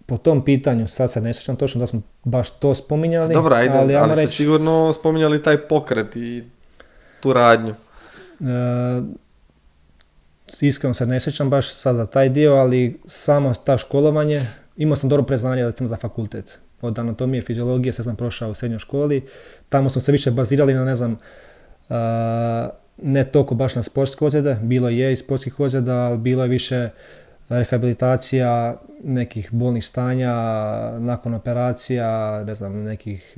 Po tom pitanju, sad se ne sjećam točno da smo baš to spominjali. Dobro, ajde, ali ste sigurno spominjali taj pokret i tu radnju. Iskreno se ne sjećam baš sada taj dio, ali samo ta školovanje, imao sam dobro predznanje recimo za fakultet. Od anatomije, fiziologije sve sam prošao u srednjoj školi, tamo smo se više bazirali na, ne znam, ne toliko baš na sportske ozljede, bilo je i sportskih ozljeda, ali bilo je više rehabilitacija nekih bolnih stanja, nakon operacija, ne znam, nekih,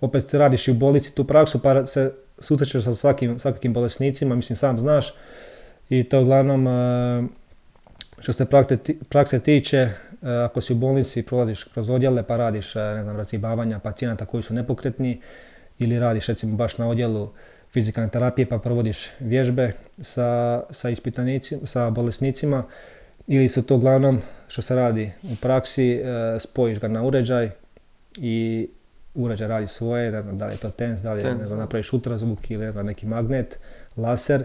opet radiš i u bolnici tu praksu pa se susrećeš sa svakim bolesnicima, mislim sam znaš. I to uglavnom, što se prakse tiče, ako si u bolnici prolaziš kroz odjele pa radiš, ne znam, razgibavanja pacijenata koji su nepokretni ili radiš recimo baš na odjelu fizikalne terapije pa provodiš vježbe sa bolesnicima ili su to uglavnom što se radi u praksi, spojiš ga na uređaj i uređaj radi svoje, ne znam da li je to TENS, da li je, ne znam, napraviš ultrazvuk ili ne znam, neki magnet, laser.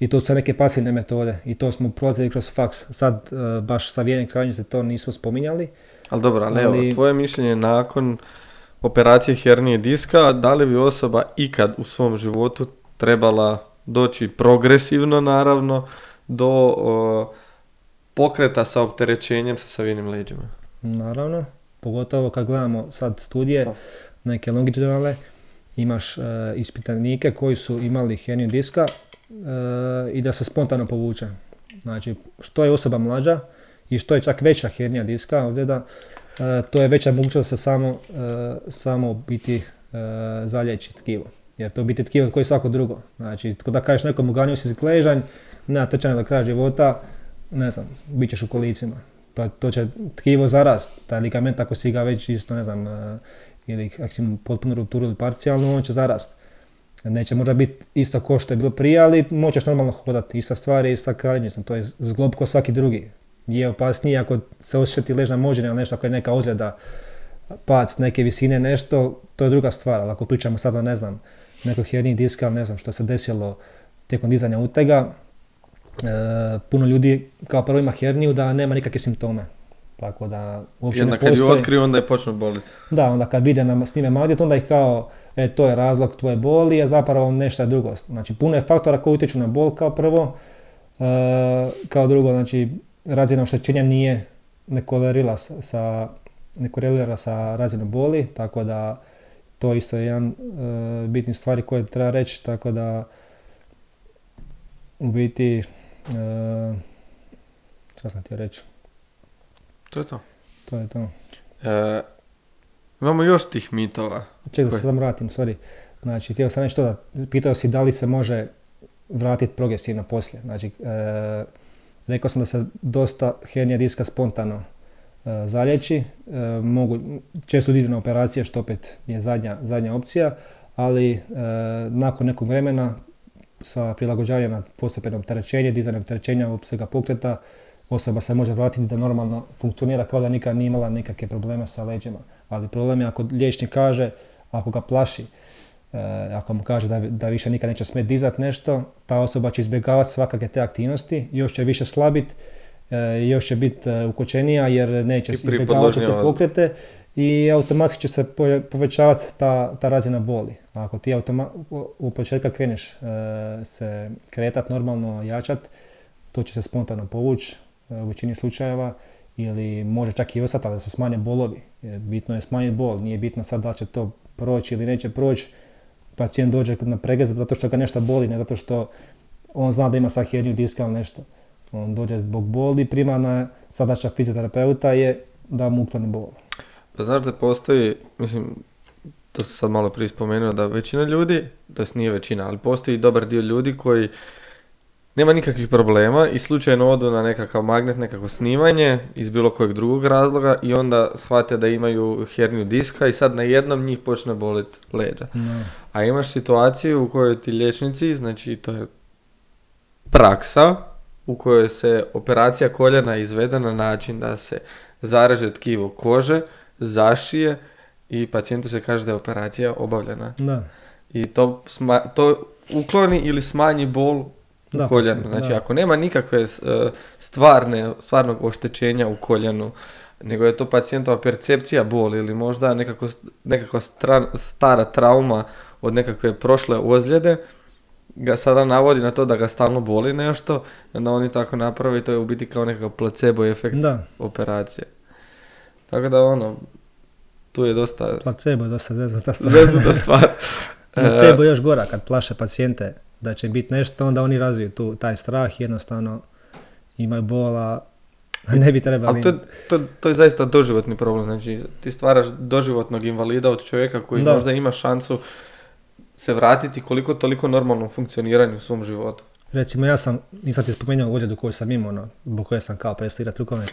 I to su neke pasivne metode i to smo prolazili kroz faks. Sad baš savijanje kralježnice to nismo spominjali. Ali dobro, ali evo, tvoje mišljenje nakon operacije hernije diska, da li bi osoba ikad u svom životu trebala doći progresivno naravno do pokreta sa opterećenjem sa savijenim leđima? Naravno, pogotovo kad gledamo sad studije, neke longitudinalne, imaš ispitanike koji su imali herniu diska i da se spontano povuče. Znači, što je osoba mlađa i što je čak veća hernija diska, ovdje da to je veća mogućnost da se samo biti zaljeći tkivo. Jer to biti tkivo koji je svako drugo. Znači, kada kažeš nekom ganio si kležanj, nema trčanja do kraja života, ne znam, bit ćeš u kolicima. To će tkivo zarast, taj ligament ako si ga već isto, ne znam, ili ako si potpuno rupturu ili parcijalno, on će zarast. Neće možda biti isto ko što je bilo prije, ali moćeš normalno hodati, ista stvar je ista kralježnicom, to je zglob ko svaki drugi. Je opasnije ako se osjeti ležna moždina ili nešto, ako je neka ozljeda, pac, neke visine, nešto, to je druga stvar. Ali ako pričamo sad o, ne znam, nekoj herniji diska, ne znam što se desilo tijekom dizanja utega, puno ljudi kao prvo ima herniju da nema nikakve simptome. Tako da uopće ne postoji. Kad ju otkriju onda je počnu boliti. Da, onda kad vide na snime magnet, onda ih kao to je razlog tvoje boli, a zapravo nešto je drugo. Znači puno je faktora koji utječu na bol kao prvo, kao drugo, znači razina oštećenja nije nekorelira sa razinom boli, tako da to isto je jedan bitni stvari koje treba reći, tako da u biti, šta sam ti reći? To je to. To je to. Imamo još tih mitova. Čekaj da se sam vratim, sorry. Znači, htio sam nešto da, pitao si da li se može vratiti progresivno poslije. Znači, rekao sam da se dosta hernija diska spontano zalječi. Često idu na operacije, što opet je zadnja opcija, ali nakon nekog vremena sa prilagođavanjem na postepeno opterećenje, dizanjem opterećenja opsega pokreta, osoba se može vratiti da normalno funkcionira kao da nikad nije imala nikakve probleme sa leđima. Ali problem je ako liječnik kaže, ako ga plaši, ako mu kaže da više nikad neće smjeti dizati nešto, ta osoba će izbjegavati svakakve te aktivnosti, još će više slabiti, još će biti ukočenija jer neće izbjegavati te pokrete i automatski će se povećavati ta razina boli. A ako ti u početka kreneš se kretati, normalno jačati, to će se spontano povući u većini slučajeva ili može čak i ostati, ali da se smanje bolovi. Bitno je smanjiti bol, nije bitno sad da će to proći ili neće proći. Pacijent dođe na pregled zato što ga nešto boli, ne zato što on zna da ima sad herniju diska ili nešto. On dođe zbog boli, primarna zadaća fizioterapeuta je da mu ukloni bol. Pa znaš da postoji, mislim, to sam sad malo prije spomenuo, da većina ljudi, to nije većina, ali postoji dobar dio ljudi koji nema nikakvih problema i slučajno odu na nekakav magnet, nekako snimanje iz bilo kojeg drugog razloga i onda shvate da imaju herniju diska i sad na jednom njih počne boliti leđa. No. A imaš situaciju u kojoj ti liječnici, znači to je praksa u kojoj se operacija koljena izvede na način da se zareže tkivo kože, zašije i pacijentu se kaže da je operacija obavljena. No. I to ukloni ili smanji bol u koljenu. Znači, ako nema nikakve stvarnog oštećenja u koljenu, nego je to pacijentova percepcija boli ili možda nekakva stara trauma od nekakve prošle ozljede, ga sada navodi na to da ga stalno boli nešto, onda oni tako napravi, to je u biti kao nekakav placebo efekt operacije. Tako da tu je dosta... Placebo je dosta zvezdata stvar. Zvezdata stvar. Placebo je još gora kad plaše pacijente da će biti nešto, onda oni razviju taj strah, jednostavno imaju bola, a ne bi trebali... Ali to je zaista doživotni problem, znači ti stvaraš doživotnog invalida od čovjeka koji možda ima šansu se vratiti koliko toliko normalnom funkcioniranju u svom životu. Recimo nisam ti spomenuo ozljedu koju sam imao, zbog koje sam kao preslirat rukome.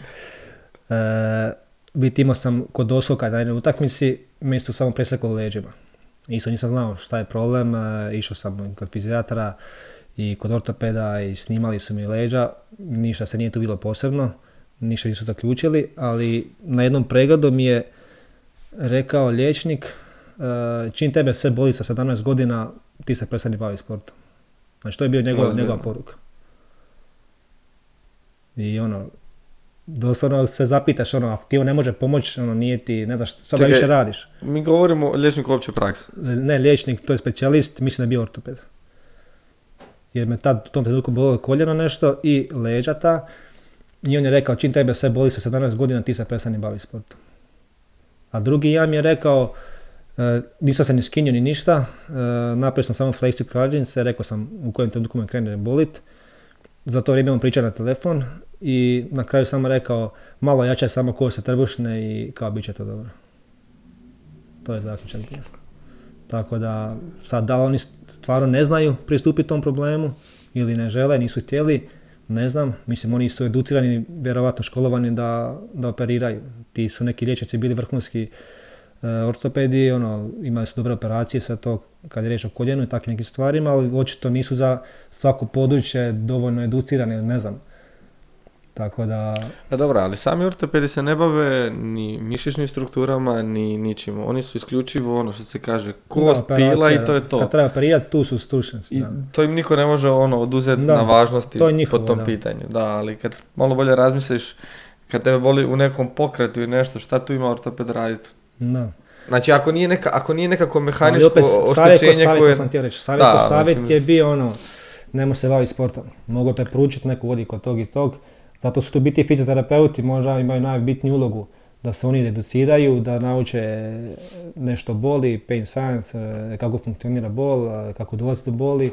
Imao sam kod doskoka na jednoj utakmici, meni su samo preslikali leđima. Isto nisam znao šta je problem, išao sam kod fizijatra i kod ortopeda i snimali su mi leđa, ništa se nije tu bilo posebno, ništa nisu zaključili, ali na jednom pregledu mi je rekao liječnik, čim tebe sve boli sa 17 godina, ti se prestani baviti sportom. Znači to je bio njegova poruka. I doslovno se zapitaš, ako ti ne može pomoći, nije ti, ne znaš šta da više radiš. Mi govorimo o liječniku opće prakse. Ne, liječnik, to je specijalist, mislim da je bio ortoped. Jer me tad u tom trenutku bolilo koljeno nešto i leđa ta. I on je rekao, čim tebe sve boli sa 17 godina, ti se prestani baviti sportom. A drugi ja mi je rekao, Nisam se ni skinio ni ništa, napravio sam samo fleksiju krađenice, rekao sam u kojem trenutku me krene bolit. Za to vrijeme on pričao na telefon i na kraju sam rekao malo jača samo kose trbušne i kao bit će to dobro. To je zaključan bio. Tako da sad da oni stvarno ne znaju pristupiti tom problemu ili ne žele, nisu htjeli, ne znam. Mislim, oni su educirani, vjerovatno školovani da operiraju. Ti su neki liječnici bili vrhunski ortopedi, imali su dobre operacije sa to kad je riječ o koljenu i takvim nekim stvarima, ali očito nisu za svako područje dovoljno educirani, ne znam. Tako da... A dobro, ali sami ortopedi se ne bave ni mišićnim strukturama, ni ničim. Oni su isključivo ono što se kaže kost, pila i to je to. Kad treba operirati, tu su stručnjaci. I to im niko ne može oduzeti na važnosti po tom pitanju. Da, ali kad malo bolje razmisliš, kad tebe boli u nekom pokretu i nešto, šta tu ima ortoped raditi? Da. Znači, ako nije nekako mehaničko oštećenje koje... Savjet je bio nemoj se baviti sportom. Mogu te pručiti, neko vodi kod tog i tog. Zato su tu biti fizioterapeuti, možda imaju najbitniju ulogu da se oni educiraju, da nauče nešto boli, pain science, kako funkcionira bol, kako dolazi do boli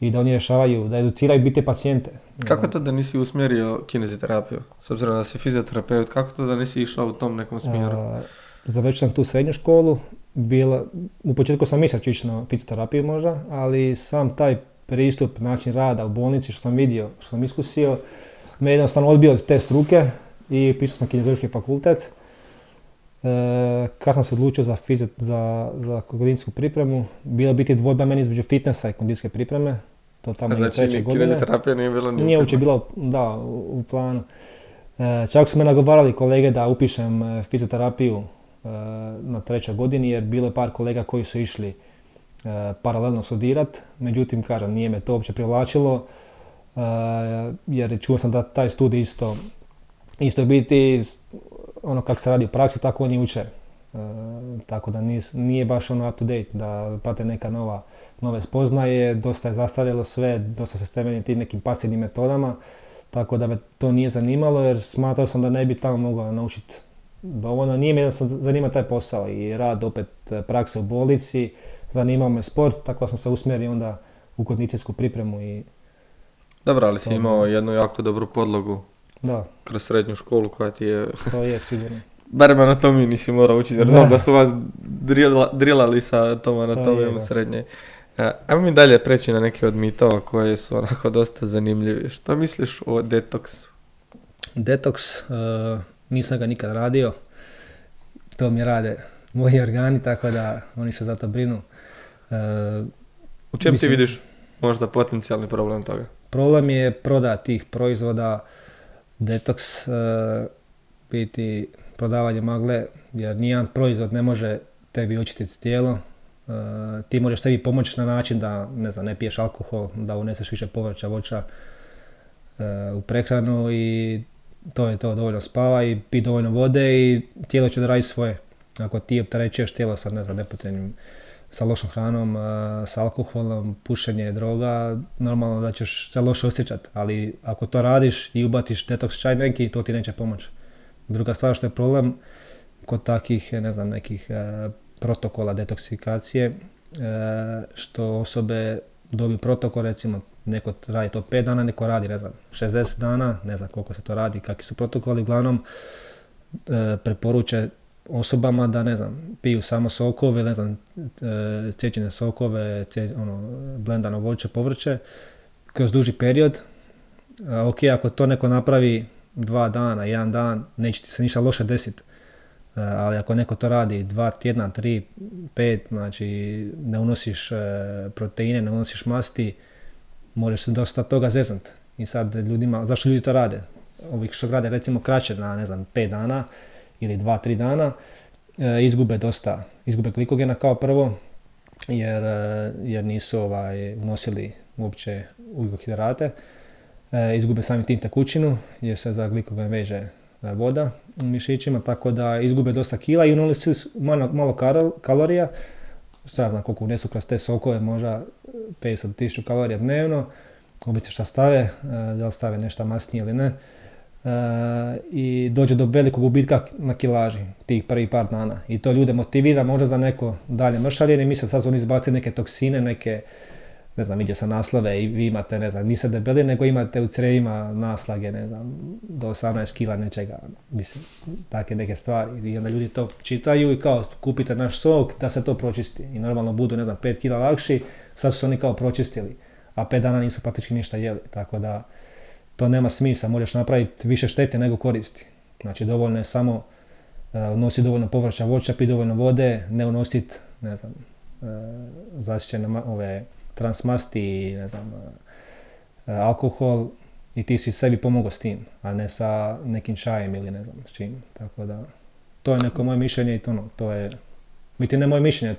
i da oni rješavaju, da educiraju biti pacijente. Kako to da nisi usmjerio kineziterapiju? S obzirom da si fizioterapeut, kako to da nisi išao u tom nekom smjeru? Završio sam tu srednju školu, u početku sam mislio ću ići na fizioterapiju možda, ali sam taj pristup, način rada u bolnici, što sam vidio, što sam iskusio, me jednostavno odbio od te struke i pisao sam Kineziološki fakultet. Kad sam se odlučio za kondicijsku pripremu, bila biti dvojba meni između fitnessa i kondicijske pripreme. To tamo je znači, treće godine. Kineziterapija nije bila ni u planu? Nije uopće bila u planu. Čak su me nagovarali kolege da upišem fizioterapiju na trećoj godini, jer bilo je par kolega koji su išli paralelno studirati. Međutim, kažem, nije me to uopće privlačilo. Jer čuo sam da taj studij isto biti kako se radi u praksi, tako oni uče. Tako da nije baš up to date, da prate neka nove spoznaje, dosta je zastarjelo sve, dosta se temelji tim nekim pasivnim metodama. Tako da me to nije zanimalo jer smatrao sam da ne bi tamo mogao naučiti dovoljno. Nije me jednostavno zanima taj posao i rad opet prakse u bolnici, zanimao me sport, tako da sam se usmjerio onda u kondicijsku pripremu i... Dobro, ali si imao jednu jako dobru podlogu kroz srednju školu koja ti je... To je, sigurno. Barem anatomiju nisi morao učiti, jer znam da su vas drilali sa tom anatomijom srednje. Ajmo mi dalje preći na neke od mitova koje su onako dosta zanimljivi. Što misliš o detoksu? Detoks, nisam ga nikad radio. To mi rade moji organi, tako da oni se zato brinu. U čem ti vidiš možda potencijalni problem toga? Problem je prodaja tih proizvoda, detoks, biti prodavanje magle, jer nijedan proizvod ne može tebi očistiti tijelo. Ti možeš tebi pomoći na način da ne piješ alkohol, da uneseš više povrća, voća u prehranu i to je to, dovoljno spava i pij dovoljno vode i tijelo će da radi svoje. Ako ti opterećuješ tijelo sa nepotrebnim, sa lošom hranom, sa alkoholom, pušenje, droga, normalno da ćeš se loše osjećati, ali ako to radiš i ubatiš detoks čaj neki, to ti neće pomoći. Druga stvar što je problem kod takvih, nekih protokola detoksifikacije, što osobe dobiju protokol, recimo, neko radi to 5 dana, neko radi, 60 dana, ne znam koliko se to radi, kakvi su protokoli, uglavnom preporuče osobama da, piju samo sokove, cjećene sokove, blendano voće, povrće, kroz duži period. Ok, ako to neko napravi 2 dana, 1 dan, neće ti se ništa loše desiti. Ali ako neko to radi 2 tjedna, 3, 5, znači ne unosiš proteine, ne unosiš masti, možeš se dosta toga zeznat. I sad ljudima, zašto ljudi to rade? Ovih što rade recimo kraće na, 5 dana, ili 2-3 dana, izgube dosta, glikogena kao prvo, jer nisu unosili uopće ugljikohidrate, izgube samim tim tekućinu, jer se za glikogen veže voda u mišićima, tako da izgube dosta kila i unosili su malo kalorija, sad znam koliko unesu kroz te sokove, možda 500-1000 kalorija dnevno, obično šta stave, da li stave nešto masnije ili ne, i dođe do velikog gubitka na kilaži tih prvih par dana. I to ljude motivira možda za neko dalje mršavljenje. Mislim sad su oni izbacili neke toksine, neke, ne znam, vidio sam naslove i vi imate, ne znam, niste debeli, nego imate u crijevima naslage, ne znam, do 18 kila nečega, mislim, takve neke stvari. I onda ljudi to čitaju i kao kupite naš sok da se to pročisti. I normalno budu, ne znam, 5 kila lakši, sad su se oni kao pročistili, a 5 dana nisu praktički ništa jeli, tako da to nema smisla, možeš napraviti više štete nego koristi. Znači dovoljno je samo unositi dovoljno povrća, voća, piti dovoljno vode, ne unositi, ne znam, zaštićene ove transmasti, ne znam, alkohol i ti si sebi pomogao s tim, a ne sa nekim čajem ili ne znam s čim. Tako da, to je neko moje mišljenje i to, no, to je, biti ne moje mišljenje,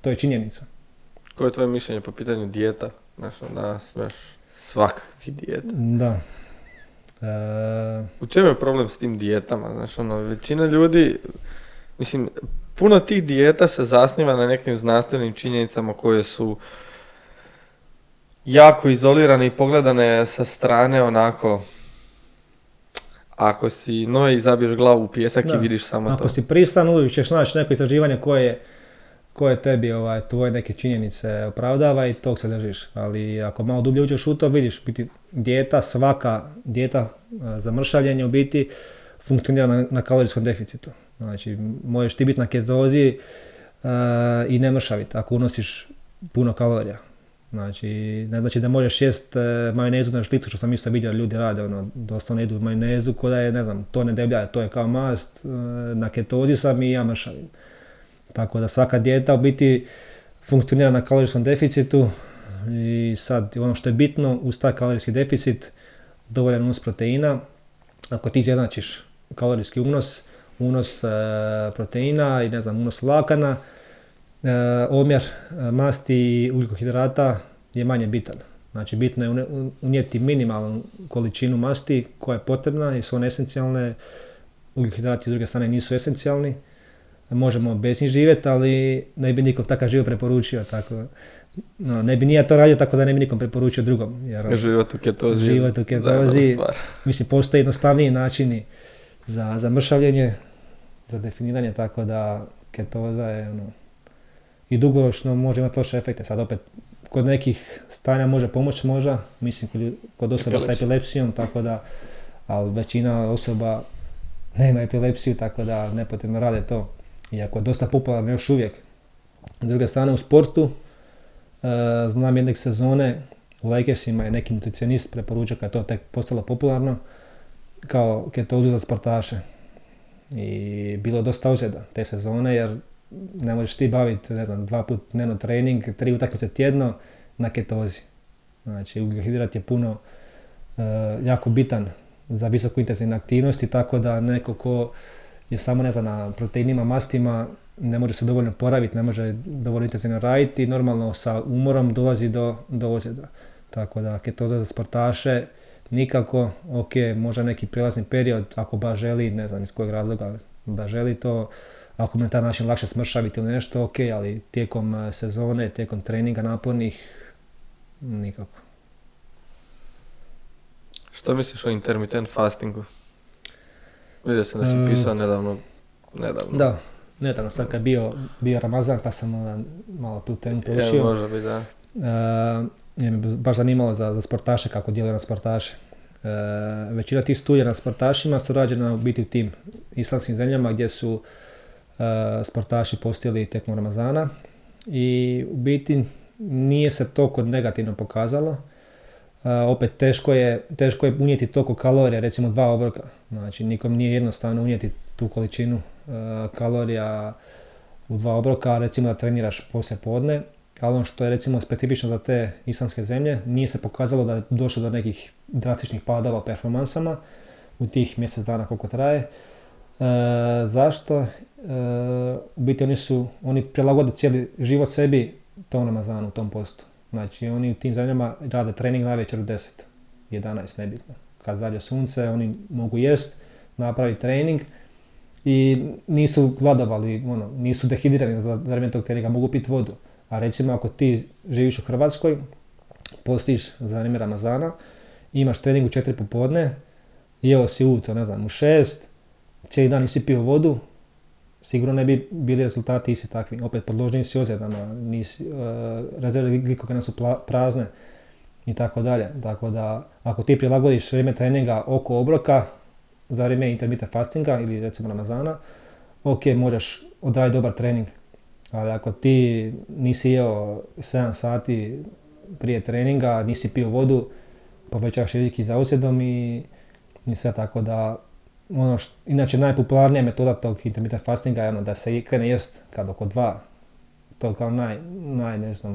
to je činjenica. Koje je tvoje mišljenje po pitanju dijeta? Znači, danas imaš svakakvih dijeta. Da. U čemu je problem s tim dijetama? Znači, većina ljudi, mislim, puno tih dijeta se zasniva na nekim znanstvenim činjenicama koje su jako izolirane i pogledane sa strane, onako, ako si, no i zabiješ glavu u pijesak da. I vidiš samo ako to. Ako si pristan, uvijek ćeš naći neko istraživanje koje tebi tvoje neke činjenice opravdava i tog se držiš. Ali ako malo dublje uđeš u to, vidiš biti dijeta, svaka dijeta za mršavljenje u biti funkcionira na kalorijskom deficitu. Znači, možeš ti biti na ketozi i ne mršaviti ako unosiš puno kalorija. Znači, ne znači da možeš jesti majonezu na šlicu, što sam isto vidio ljudi rade, doslovno jedu majonezu ko da je, ne znam, to ne deblja, to je kao mast, na ketozi sam i ja mršavim. Tako da svaka dijeta u biti funkcionira na kalorijskom deficitu i sad ono što je bitno uz taj kalorijski deficit dovoljan unos proteina. Ako ti izjednačiš kalorijski unos, unos proteina i ne znam, unos vlakana, omjer masti i ugljikohidrata je manje bitan. Znači bitno je unijeti minimalnu količinu masti koja je potrebna jer su one esencijalne, ugljikohidrati s druge strane nisu esencijalni. Možemo bez njih živjeti, ali ne bi nikom takav život preporučio, tako, no, ne bi ni ja to radio, tako da ne bi nikom preporučio drugom. Jer, život u ketozi, je stvar. Mislim, postoje jednostavniji načini za mršavljenje, za definiranje, tako da ketoza je ono, i dugoročno može imati loše efekte. Sad opet, kod nekih stanja može pomoći možda, mislim kod osoba sa epilepsijom, tako da, ali većina osoba nema epilepsiju, tako da nepotrebno rade to. Iako je dosta popularno još uvijek. S druge strane u sportu, znam jedne sezone u Lakersima je neki nutricionist preporučio kad je to tek postalo popularno kao ketozu za sportaše. I bilo je dosta ozljeda te sezone jer ne možeš ti baviti, ne znam, 2 puta dnevno trening, 3 utakmice tjedno na ketozi. Znači ugljikohidrat je puno, jako bitan za visoko intenzivne aktivnosti, tako da neko ko je samo, ne znam, na proteinima, mastima, ne može se dovoljno poraviti, ne može dovoljno intenzivno raditi i normalno sa umorom dolazi do ozljeda. Tako da ketoza za sportaše nikako, ok, možda neki prijelazni period, ako baš želi, ne znam iz kojeg razloga da želi to, ako na taj način lakše smršaviti ili nešto, ok, ali tijekom sezone, tijekom treninga napornih, nikako. Što misliš o intermittent fastingu? Vidio sam da si pisao nedavno. Da, nedavno, sad kad je bio Ramazan pa sam malo tu temu proučio. Ja, možda bi, da. Je mi baš zanimalo za sportaše, kako djeluju na sportaše. Većina tih studija na sportašima su rađena u biti u tim islamskim zemljama gdje su sportaši postili tijekom Ramazana i u biti nije se toliko negativno pokazalo. Opet teško je unijeti toliko kalorija, recimo 2 obroka. Znači nikom nije jednostavno unijeti tu količinu kalorija u 2 obroka, recimo da treniraš poslijepodne, ali ono što je recimo specifično za te islamske zemlje, nije se pokazalo da je došlo do nekih drastičnih padova u performansama u tih mjesec dana koliko traje. Zašto? U biti oni prilagode cijeli život sebi tom Ramazanu, tom postu. Znači oni u tim zemljama rade trening na večer u 10, 11, nebitno. Kad zađe sunce, oni mogu jest, napravi trening i nisu gladovali, ono, nisu dehidirani za vrijeme tog treninga, mogu piti vodu. A recimo ako ti živiš u Hrvatskoj, postiš za vrijeme Ramazana, imaš trening u 4 popodne, jeo si ujutro, ne znam, u 6, cijeli dan nisi pio vodu, sigurno ne bi bili rezultati isti takvi. Opet, podložni si ozljedama, rezerve glikogena su prazne i tako dalje. Tako da, ako ti prilagodiš vrijeme treninga oko obroka za vrijeme intermittent fastinga ili recimo Ramazana, ok, možeš odraditi dobar trening. Ali ako ti nisi jeo 7 sati prije treninga, nisi pio vodu, povećaš rizike za ozljedom i sve, tako da ono što, inače najpopularnija metoda tog intermittent fastinga je ono da se krene jest kad oko 2, to je kao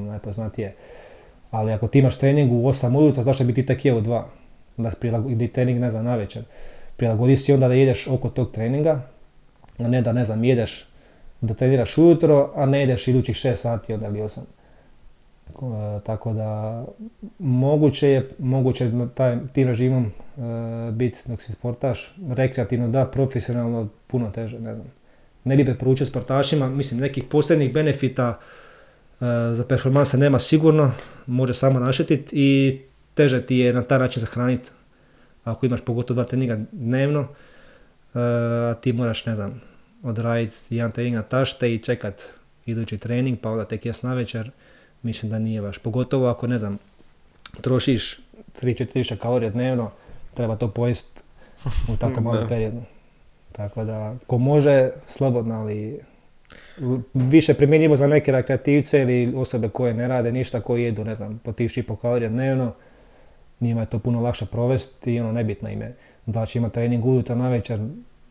najpoznatije. Ali ako ti imaš trening u 8 ujutro, zašto bi ti tek jeo u 2? Onda prilagodi trening, ne znam, na večer. Prilagodi si onda da jedeš oko tog treninga, a ne da, ne znam, jedeš, da treniraš ujutro, a ne jedeš idućih 6 sati onda ili 8. Tako da moguće je tim režimom biti dok si sportaš, rekreativno da, profesionalno puno teže, ne znam. Ne bi preporučio sportašima, mislim, nekih posebnih benefita za performanse nema sigurno, može samo naštetiti i teže ti je na taj način zahraniti. Ako imaš pogotovo 2 treninga dnevno, a ti moraš, ne znam, odraditi jedan trening na tašte i čekati idući trening, pa onda tek jest na večer. Mislim da nije baš, pogotovo ako, ne znam, trošiš 3-4 kalorije dnevno, treba to pojesti u tako malom periodu. Tako da, ko može, slobodno, ali više primjenjivo za neke rekreativce ili osobe koje ne rade ništa, koji jedu, ne znam, po 1000,5 kalorija dnevno, njima je to puno lakše provesti i ono, nebitno im je. Da će imati trening ujutro, navečer,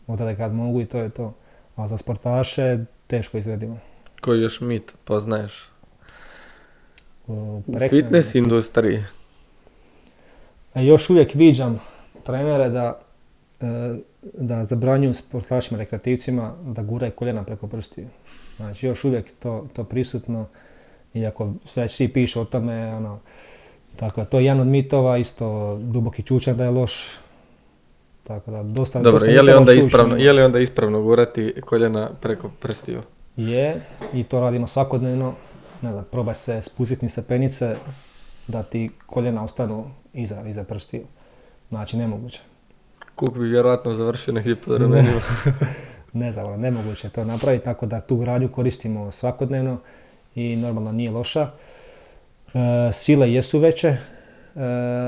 odrede kad mogu i to je to. A za sportaše, teško izvedimo. Koji još mit poznaješ? U fitness industriji. Još uvijek viđam trenere da zabranjuju sportašima, rekreativcima da guraju koljena preko prstiju. Znači, još uvijek to prisutno, iako sve svi pišu o tome, ono, tako da to je jedan od mitova, isto duboki čučan da je loš. Tako da, dosta je li onda ispravno gurati koljena preko prstiju? Je, i to radimo svakodnevno. Ne znam, probaj se spustiti niz stepenice da ti koljena ostanu iza prstiju. Znači, nemoguće. Kuk bi vjerojatno završio negdje pod ramenima. Ne znam, nemoguće je to napraviti, tako da tu gradnju koristimo svakodnevno i normalno nije loša. Sile jesu veće,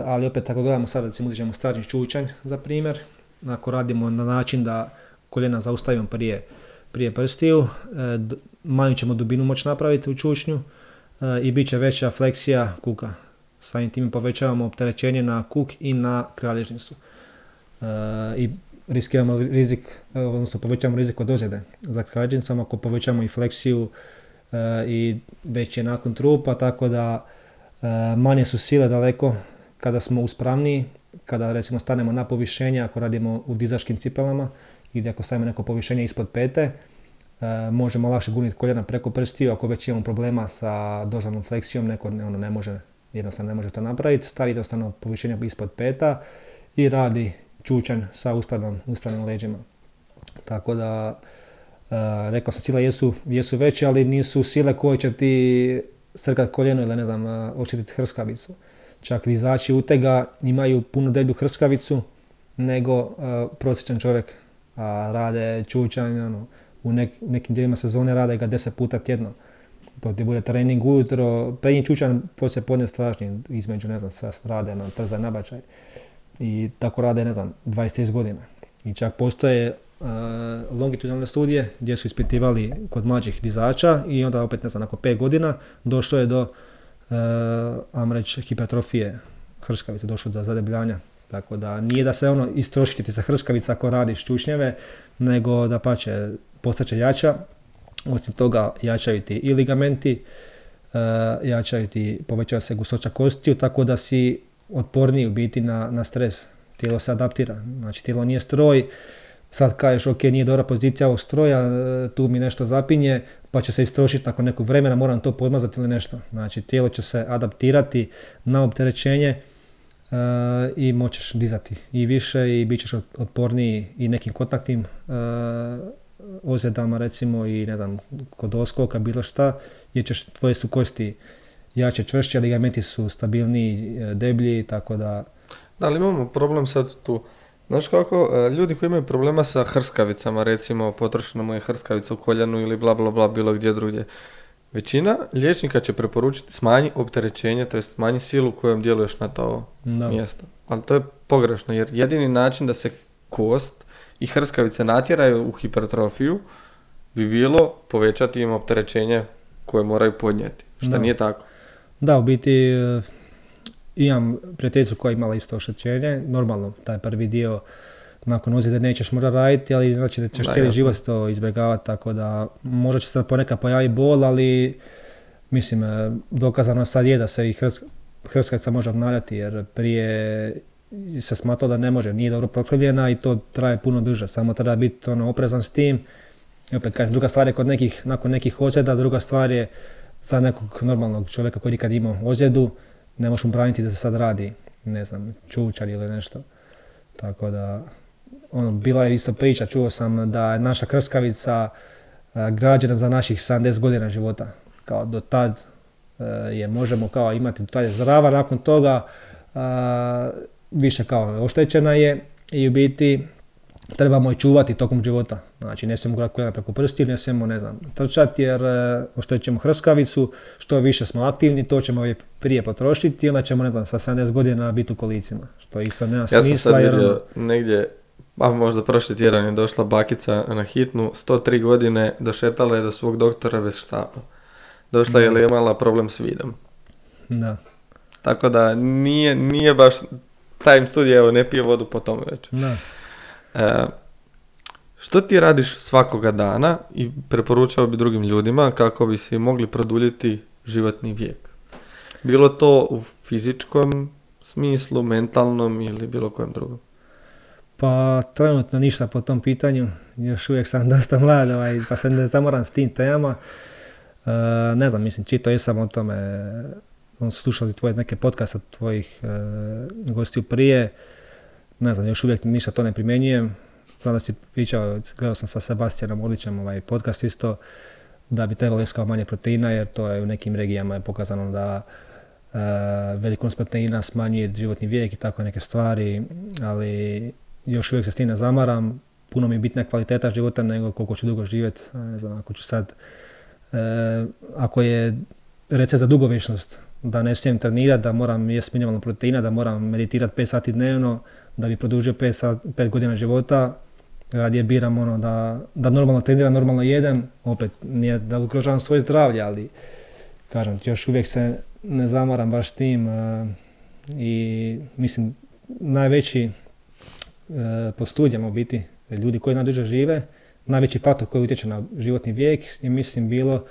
ali opet ako gledamo sad, recimo uzimamo stražnji čučanj za primjer, ako radimo na način da koljena zaustavimo prije prstiju, manju ćemo dubinu moći napraviti u čučnju i bit će veća fleksija kuka. Samim time povećavamo opterećenje na kuk i na kralježnicu. I riskiramo rizik, odnosno povećamo rizik od ozljede za kralježnicom ako povećamo i fleksiju i veći je naklon trupa, tako da manje su sile daleko kada smo uspravniji, kada recimo stanemo na povišenje, ako radimo u dizačkim cipelama ili ako stavimo neko povišenje ispod pete, možemo lakše gurniti koljena preko prstiju. Ako već imamo problema sa dožalnom fleksijom, neko ne, ono, ne može, jednostavno ne može to napraviti, stavi jednostavno povišenje ispod peta i radi čučanj sa uspravnim leđima. Tako da, rekao sam, sile jesu veće, ali nisu sile koje će ti srkati koljeno ili, ne znam, očititi hrskavicu. Čak dizači utega imaju puno deblju hrskavicu nego prosječan čovjek, a rade čučanj, ono, u nekim dijelima sezone rade ga 10 puta tjedno. To ti bude trening ujutro, prednji čučanj, poslije podne stražnji, između, ne znam, sve rade na trzaj nabačaj. I tako rade, ne znam, 20-30 godina. I čak postoje longitudinalne studije gdje su ispitivali kod mlađih dizača i onda opet, ne znam, nakon 5 godina došlo je do hipertrofije hrskavice, došlo do zadebljanja. Tako da nije da se ono istrošiti sa hrskavica ako radiš čučnjeve, nego da pače postaće jača. Osim toga jačaju ti i ligamenti, jačaju ti, povećava se gustoća kostiju, tako da si otporniji u biti na stres. Tijelo se adaptira, znači tijelo nije stroj, sad kažeš ok, nije dobra pozicija ovog stroja, tu mi nešto zapinje, pa će se istrošiti nakon nekog vremena, moram to podmazati ili nešto. Znači tijelo će se adaptirati na opterećenje i moćeš dizati i više i bit ćeš otporniji i nekim kontaktnim ozljedama, recimo, i ne znam, kod oskoka, bilo šta, jer ćeš, tvoje su kosti jače, čvršće, ligamenti su stabilniji, deblji, tako da... Da, ali imamo problem sad tu Znaš kako, ljudi koji imaju problema sa hrskavicama, recimo potrošena mu je hrskavica u koljenu ili bla bla bla bilo gdje drugdje, većina liječnika će preporučiti smanji opterećenje, tj. Smanji silu kojom djeluješ na to mjesto. Ali to je pogrešno jer jedini način da se kost i hrskavice natjeraju u hipertrofiju bi bilo povećati im opterećenje koje moraju podnijeti, što nije tako. Da, u biti imam prijateljicu koja je imala isto oštećenje, normalno taj prvi dio nakon ozljede nećeš možda raditi, ali znači da ćeš cijeli život to izbjegavati, tako da možda će se ponekad pojaviti bol, ali mislim dokazano sad je da se i hrskavica može obnavljati jer prije se smatralo da ne može, nije dobro prokrvljena i to traje puno duže, samo treba biti oprezan s tim. I opet kažem, druga stvar je kod nekih, nakon nekih ozljeda, druga stvar je za nekog normalnog čovjeka koji nikad imao ozljedu, ne možeš mu braniti da se sad radi, ne znam, čučar ili nešto. Tako da, bila je isto priča, čuo sam da je naša hrskavica građena za naših 70 godina života. Kao do tad je možemo kao imati, do tad je zdrava, nakon toga više kao oštećena je i u biti trebamo je čuvati tokom života. Znači, ne smijemo gurati koljena preko prsti, ne smijemo, ne znam, trčati jer oštećemo hrskavicu, što više smo aktivni, to ćemo je prije potrošiti i onda ćemo, ne znam, sa 70 godina biti u kolicima, što isto nema smisla. Ja sam sad vidio negdje, pa možda prošli tjedan je došla bakica na hitnu, 103 godine, došetala je do svog doktora bez štapa. Došla je li imala problem s vidom. Da. Tako da nije baš, taj studij, evo, ne pije vodu po tom već. Da. Što ti radiš svakoga dana i preporučao bi drugim ljudima kako bi si mogli produljiti životni vijek? Bilo to u fizičkom smislu, mentalnom ili bilo kojem drugom? Pa trenutno ništa po tom pitanju, još uvijek sam dosta mlad pa se ne zamoram s tim temama. Ne znam, mislim, čitao jesam o tome, slušali tvoje neke podcaste od tvojih gostiju prije. Ne znam, još uvijek ništa to ne primjenjujem. Znam da si pričao, gledao sam sa Sebastianom Olićem ovaj podcast isto, da bi trebalo iskao manje proteina jer to je u nekim regijama je pokazano da velikost proteina smanjuje životni vijek i tako neke stvari, ali još uvijek se s tim ne zamaram. Puno mi je bitna kvaliteta života nego koliko ću dugo živjeti. Ne znam, ako ću sad, ako je recept za dugovječnost, da ne smijem trenirati, da moram jesti minimalno proteina, da moram meditirati 5 sati dnevno, da bi produžio 5 godina života, radije biram da normalno treniram, normalno jedem, opet nije da ugrožavam svoje zdravlje, ali kažem još uvijek se ne zamaram baš tim i mislim najveći po studijama u biti ljudi koji najduže žive, najveći faktor koji utječe na životni vijek je mislim bilo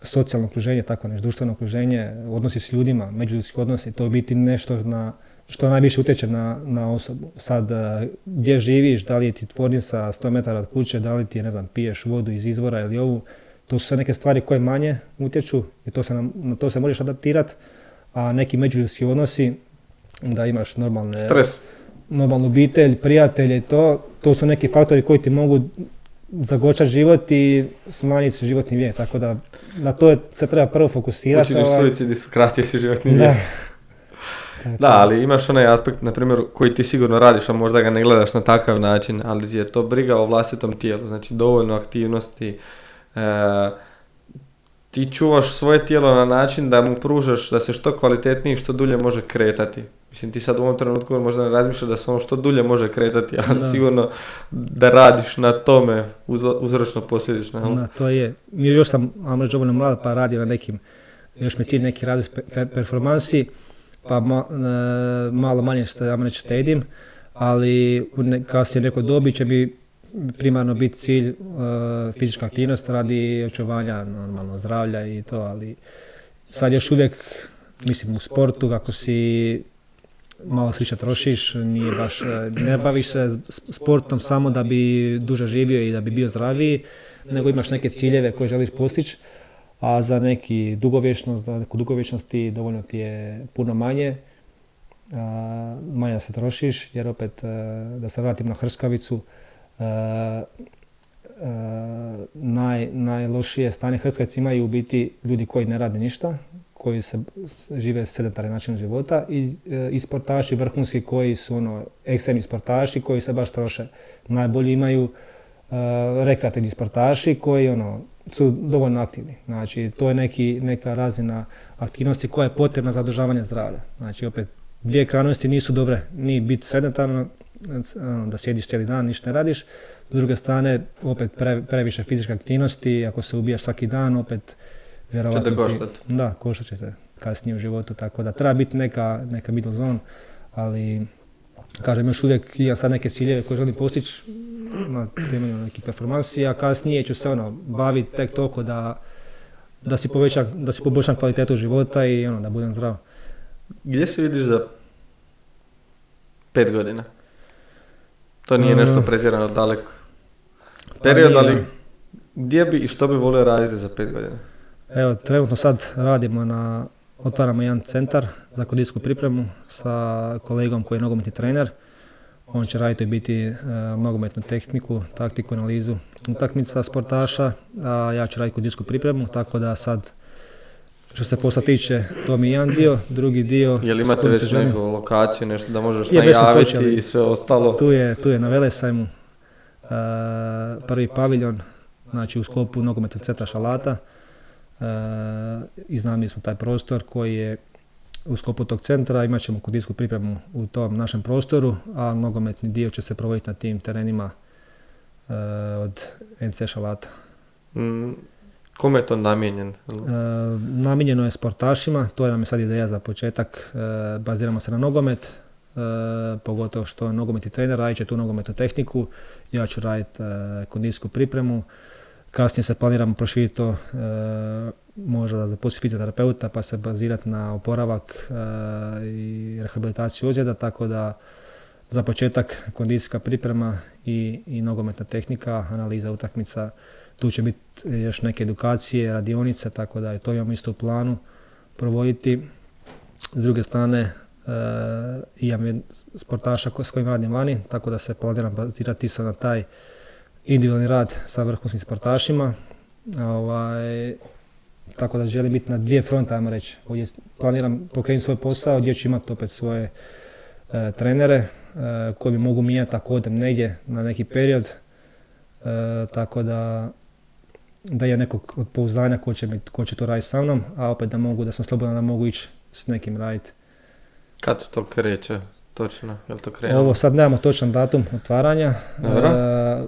socijalno okruženje, tako nešto, društveno okruženje, odnosi s ljudima, međuljudski odnosi, to je biti nešto što najviše utječe na osobu. Sad, gdje živiš, da li je ti tvornica 100 metara od kuće, da li ti, ne znam, piješ vodu iz izvora ili ovu, to su sve neke stvari koje manje utječu i na to se možeš adaptirati, a neki međuljudski odnosi, da imaš normalnu obitelj, prijatelje i to su neki faktori koji ti mogu zagočati život i smanjiti životni vijek, tako da na to se treba prvo fokusirati. Učiniš suicid i skratio si životni vijek. Da, ali imaš onaj aspekt, na primjer, koji ti sigurno radiš, a možda ga ne gledaš na takav način, ali je to briga o vlastitom tijelu, znači dovoljno aktivnosti. Ti čuvaš svoje tijelo na način da mu pružaš da se što kvalitetnije i što dulje može kretati. Mislim, ti sad u ovom trenutku možda ne razmišljaš da se ono što dulje može kretati, ali sigurno da radiš na tome uzročno posljedično. Da, to je. Još sam dovoljno mlad pa radio na nekim, još mi cilj neki Lazarus performansi, pa malo manje štedim, ali kasnije u nekoj dobi će mi primarno biti cilj fizička aktivnost radi očuvanja normalno zdravlja i to, ali sad još uvijek, mislim, u sportu ako si malo sliča trošiš, nije baš, ne baviš se sportom samo da bi duže živio i da bi bio zdraviji, nego imaš neke ciljeve koje želiš postići, a za neki dugovječnost, za neku dugovječnost ti dovoljno ti je puno manje, manje se trošiš, jer opet da se vratim na hrskavicu, najlošije stanje hrskavice imaju u biti ljudi koji ne rade ništa, koji se žive sedentari način života i sportaši vrhunski koji su ekstremni sportaši koji se baš troše. Najbolji imaju rekreativni sportaši koji su dovoljno aktivni. Znači, to je neka razina aktivnosti koja je potrebna za održavanje zdravlja. Znači, opet, dvije krajnosti nisu dobre, ni biti sedentarno, da sjediš cijeli dan, ništa ne radiš. S druge strane, opet previše fizičke aktivnosti, ako se ubijaš svaki dan, opet vjerovatno koštat će te kasnije u životu, tako da treba biti neka middle zone, ali kažem još uvijek imam sad neke ciljeve koje želim postići na temelju nekih performansi, a kasnije ću se baviti tek toliko da si poboljšam kvalitetu života i da budem zdrav. Gdje se vidiš za 5 godina? To nije nešto prezirano daleko. Period, ali gdje bi i što bi volio raditi za 5 godina? Evo, trenutno sad radimo otvaramo jedan centar za kondicijsku pripremu sa kolegom koji je nogometni trener. On će raditi nogometnu tehniku, taktiku, analizu utakmica sportaša, a ja ću raditi kondicijsku pripremu, tako da sad što se posla tiče, to mi je jedan dio, drugi dio... Jel imate već neku lokaciju, nešto da možeš najaviti i sve ostalo? Tu je na Velesajmu prvi paviljon, znači u sklopu nogometnog centra Šalata. Iznajmili smo taj prostor koji je u sklopu tog centra, imat ćemo kondicijsku pripremu u tom našem prostoru, a nogometni dio će se provoditi na tim terenima od NC Šalata. Kome je to namijenjen? Namijenjeno je sportašima, to je nam je sad ideja za početak, baziramo se na nogomet, pogotovo što je nogometni trener, radit će tu nogometnu tehniku, ja ću raditi kondicijsku pripremu. Kasnije se planiramo proširiti to, možda za fizioterapeuta pa se bazirati na oporavak i rehabilitaciju ozljeda, tako da za početak kondicijska priprema i nogometna tehnika, analiza utakmica. Tu će biti još neke edukacije, radionice, tako da i to imamo isto u planu provoditi. S druge strane, imam sportaša s kojim radim vani, tako da se planiram bazirati isto na taj individualni rad sa vrhunskim sportašima. Tako da želim biti na dvije fronte, ajmo reći. Ovdje planiram pokrenuti svoj posao, gdje ću imati opet svoje trenere koji mi mogu mijenjati ako odem negdje na neki period. Tako da je nekog od pouzdanja ko će to raditi sa mnom, a opet da sam slobodan da mogu ići s nekim raditi. Kad to kreće? Točno, je li to krenuo? Ovo sad nemamo točan datum otvaranja.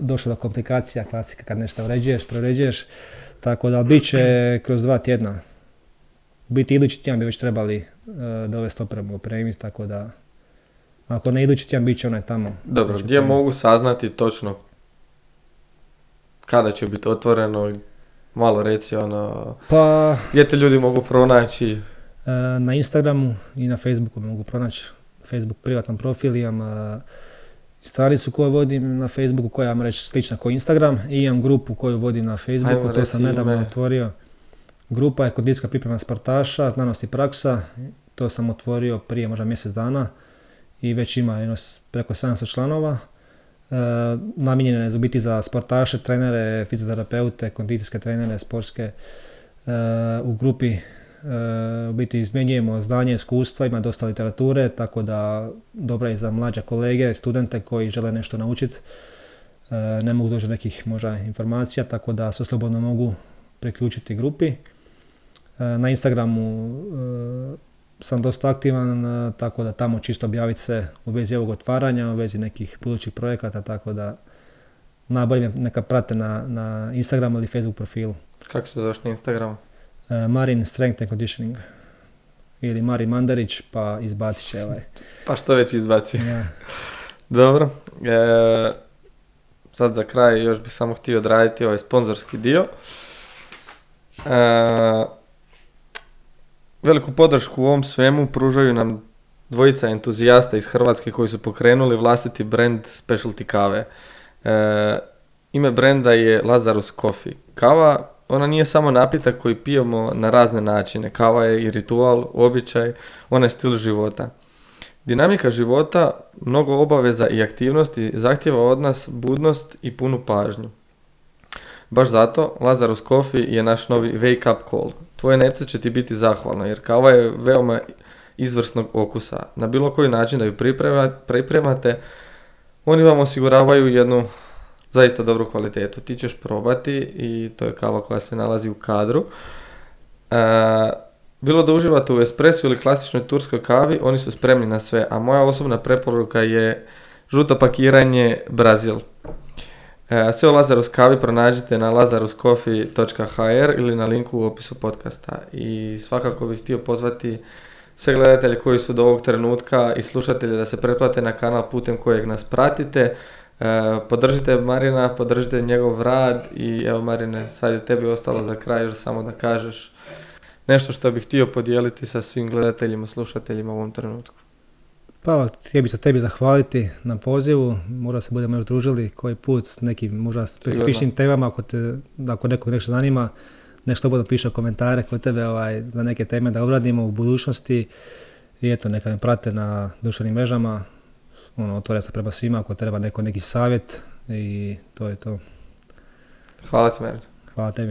Došlo do komplikacija, klasika kad nešto uređuješ, preuređuješ. Tako da bit će kroz 2 tjedna. Biti idući tjedan bi već trebali dovesti opremu, opremiti, tako da... Ako ne idući tjedan, bit će onaj tamo. Dobro, gdje mogu saznati točno kada će biti otvoreno? Malo reci gdje te ljudi mogu pronaći? Na Instagramu i na Facebooku mogu pronaći. Facebook privatan profil, imam stranicu koju vodim na Facebooku, koja vam reći slična kao Instagram, i imam grupu koju vodim na Facebooku, to sam nedavno otvorio. Grupa je kondicijska priprema sportaša, znanost i praksa, to sam otvorio prije možda mjesec dana i već ima preko 700 članova. Namijenjena je biti za sportaše, trenere, fizioterapeute, kondicijske trenere, sportske. U grupi izmjenjujemo znanje, iskustva, ima dosta literature, tako da dobra je za mlađe kolege, studente koji žele nešto naučiti. Ne mogu doći do nekih možda informacija, tako da se slobodno mogu priključiti grupi. Na Instagramu sam dosta aktivan, tako da tamo čisto objaviti se u vezi ovog otvaranja, u vezi nekih budućih projekata, tako da najbolje neka prate na Instagram ili Facebook profilu. Kako se zoveš na Instagramu? Marin Strength and Conditioning ili Marin Mandarić, pa izbacit će Pa što već izbaci. Ja. Dobro. Sad za kraj još bih samo htio odraditi ovaj sponzorski dio. Veliku podršku u ovom svemu pružaju nam dvojica entuzijasta iz Hrvatske koji su pokrenuli vlastiti brand specialty kave. Ime brenda je Lazarus Coffee. Kava, ona nije samo napitak koji pijemo na razne načine. Kava je i ritual, običaj, ona je stil života. Dinamika života, mnogo obaveza i aktivnosti zahtijeva od nas budnost i punu pažnju. Baš zato Lazarus Coffee je naš novi wake up call. Tvoje nepce će ti biti zahvalno jer kava je veoma izvrsnog okusa. Na bilo koji način da ju pripremate, oni vam osiguravaju jednu zaista dobru kvalitetu. Ti ćeš probati i to je kava koja se nalazi u kadru. Bilo da uživate u espresu ili klasičnoj turskoj kavi, oni su spremni na sve, a moja osobna preporuka je žuto pakiranje Brazil. Sve o Lazarus kavi pronađite na lazaruscoffee.hr ili na linku u opisu podcasta. I svakako bih htio pozvati sve gledatelje koji su do ovog trenutka i slušatelje da se pretplate na kanal putem kojeg nas pratite. Podržite Marina, podržite njegov rad i evo Marine, sad je tebi ostalo za kraj još samo da kažeš nešto što bih htio podijeliti sa svim gledateljima, slušateljima u ovom trenutku. Pa, htio bih se tebi zahvaliti na pozivu, možda se budemo još družili koji put s nekim možda specifičnim temama, ako nekog nešto zanima, nešto budem pišao komentare kod tebe za neke teme da obradimo u budućnosti i eto, neka me prate na društvenim mrežama, otvoren sam prema svima ako treba neki savjet i to je to. Hvala ti, Marin. Hvala tebi.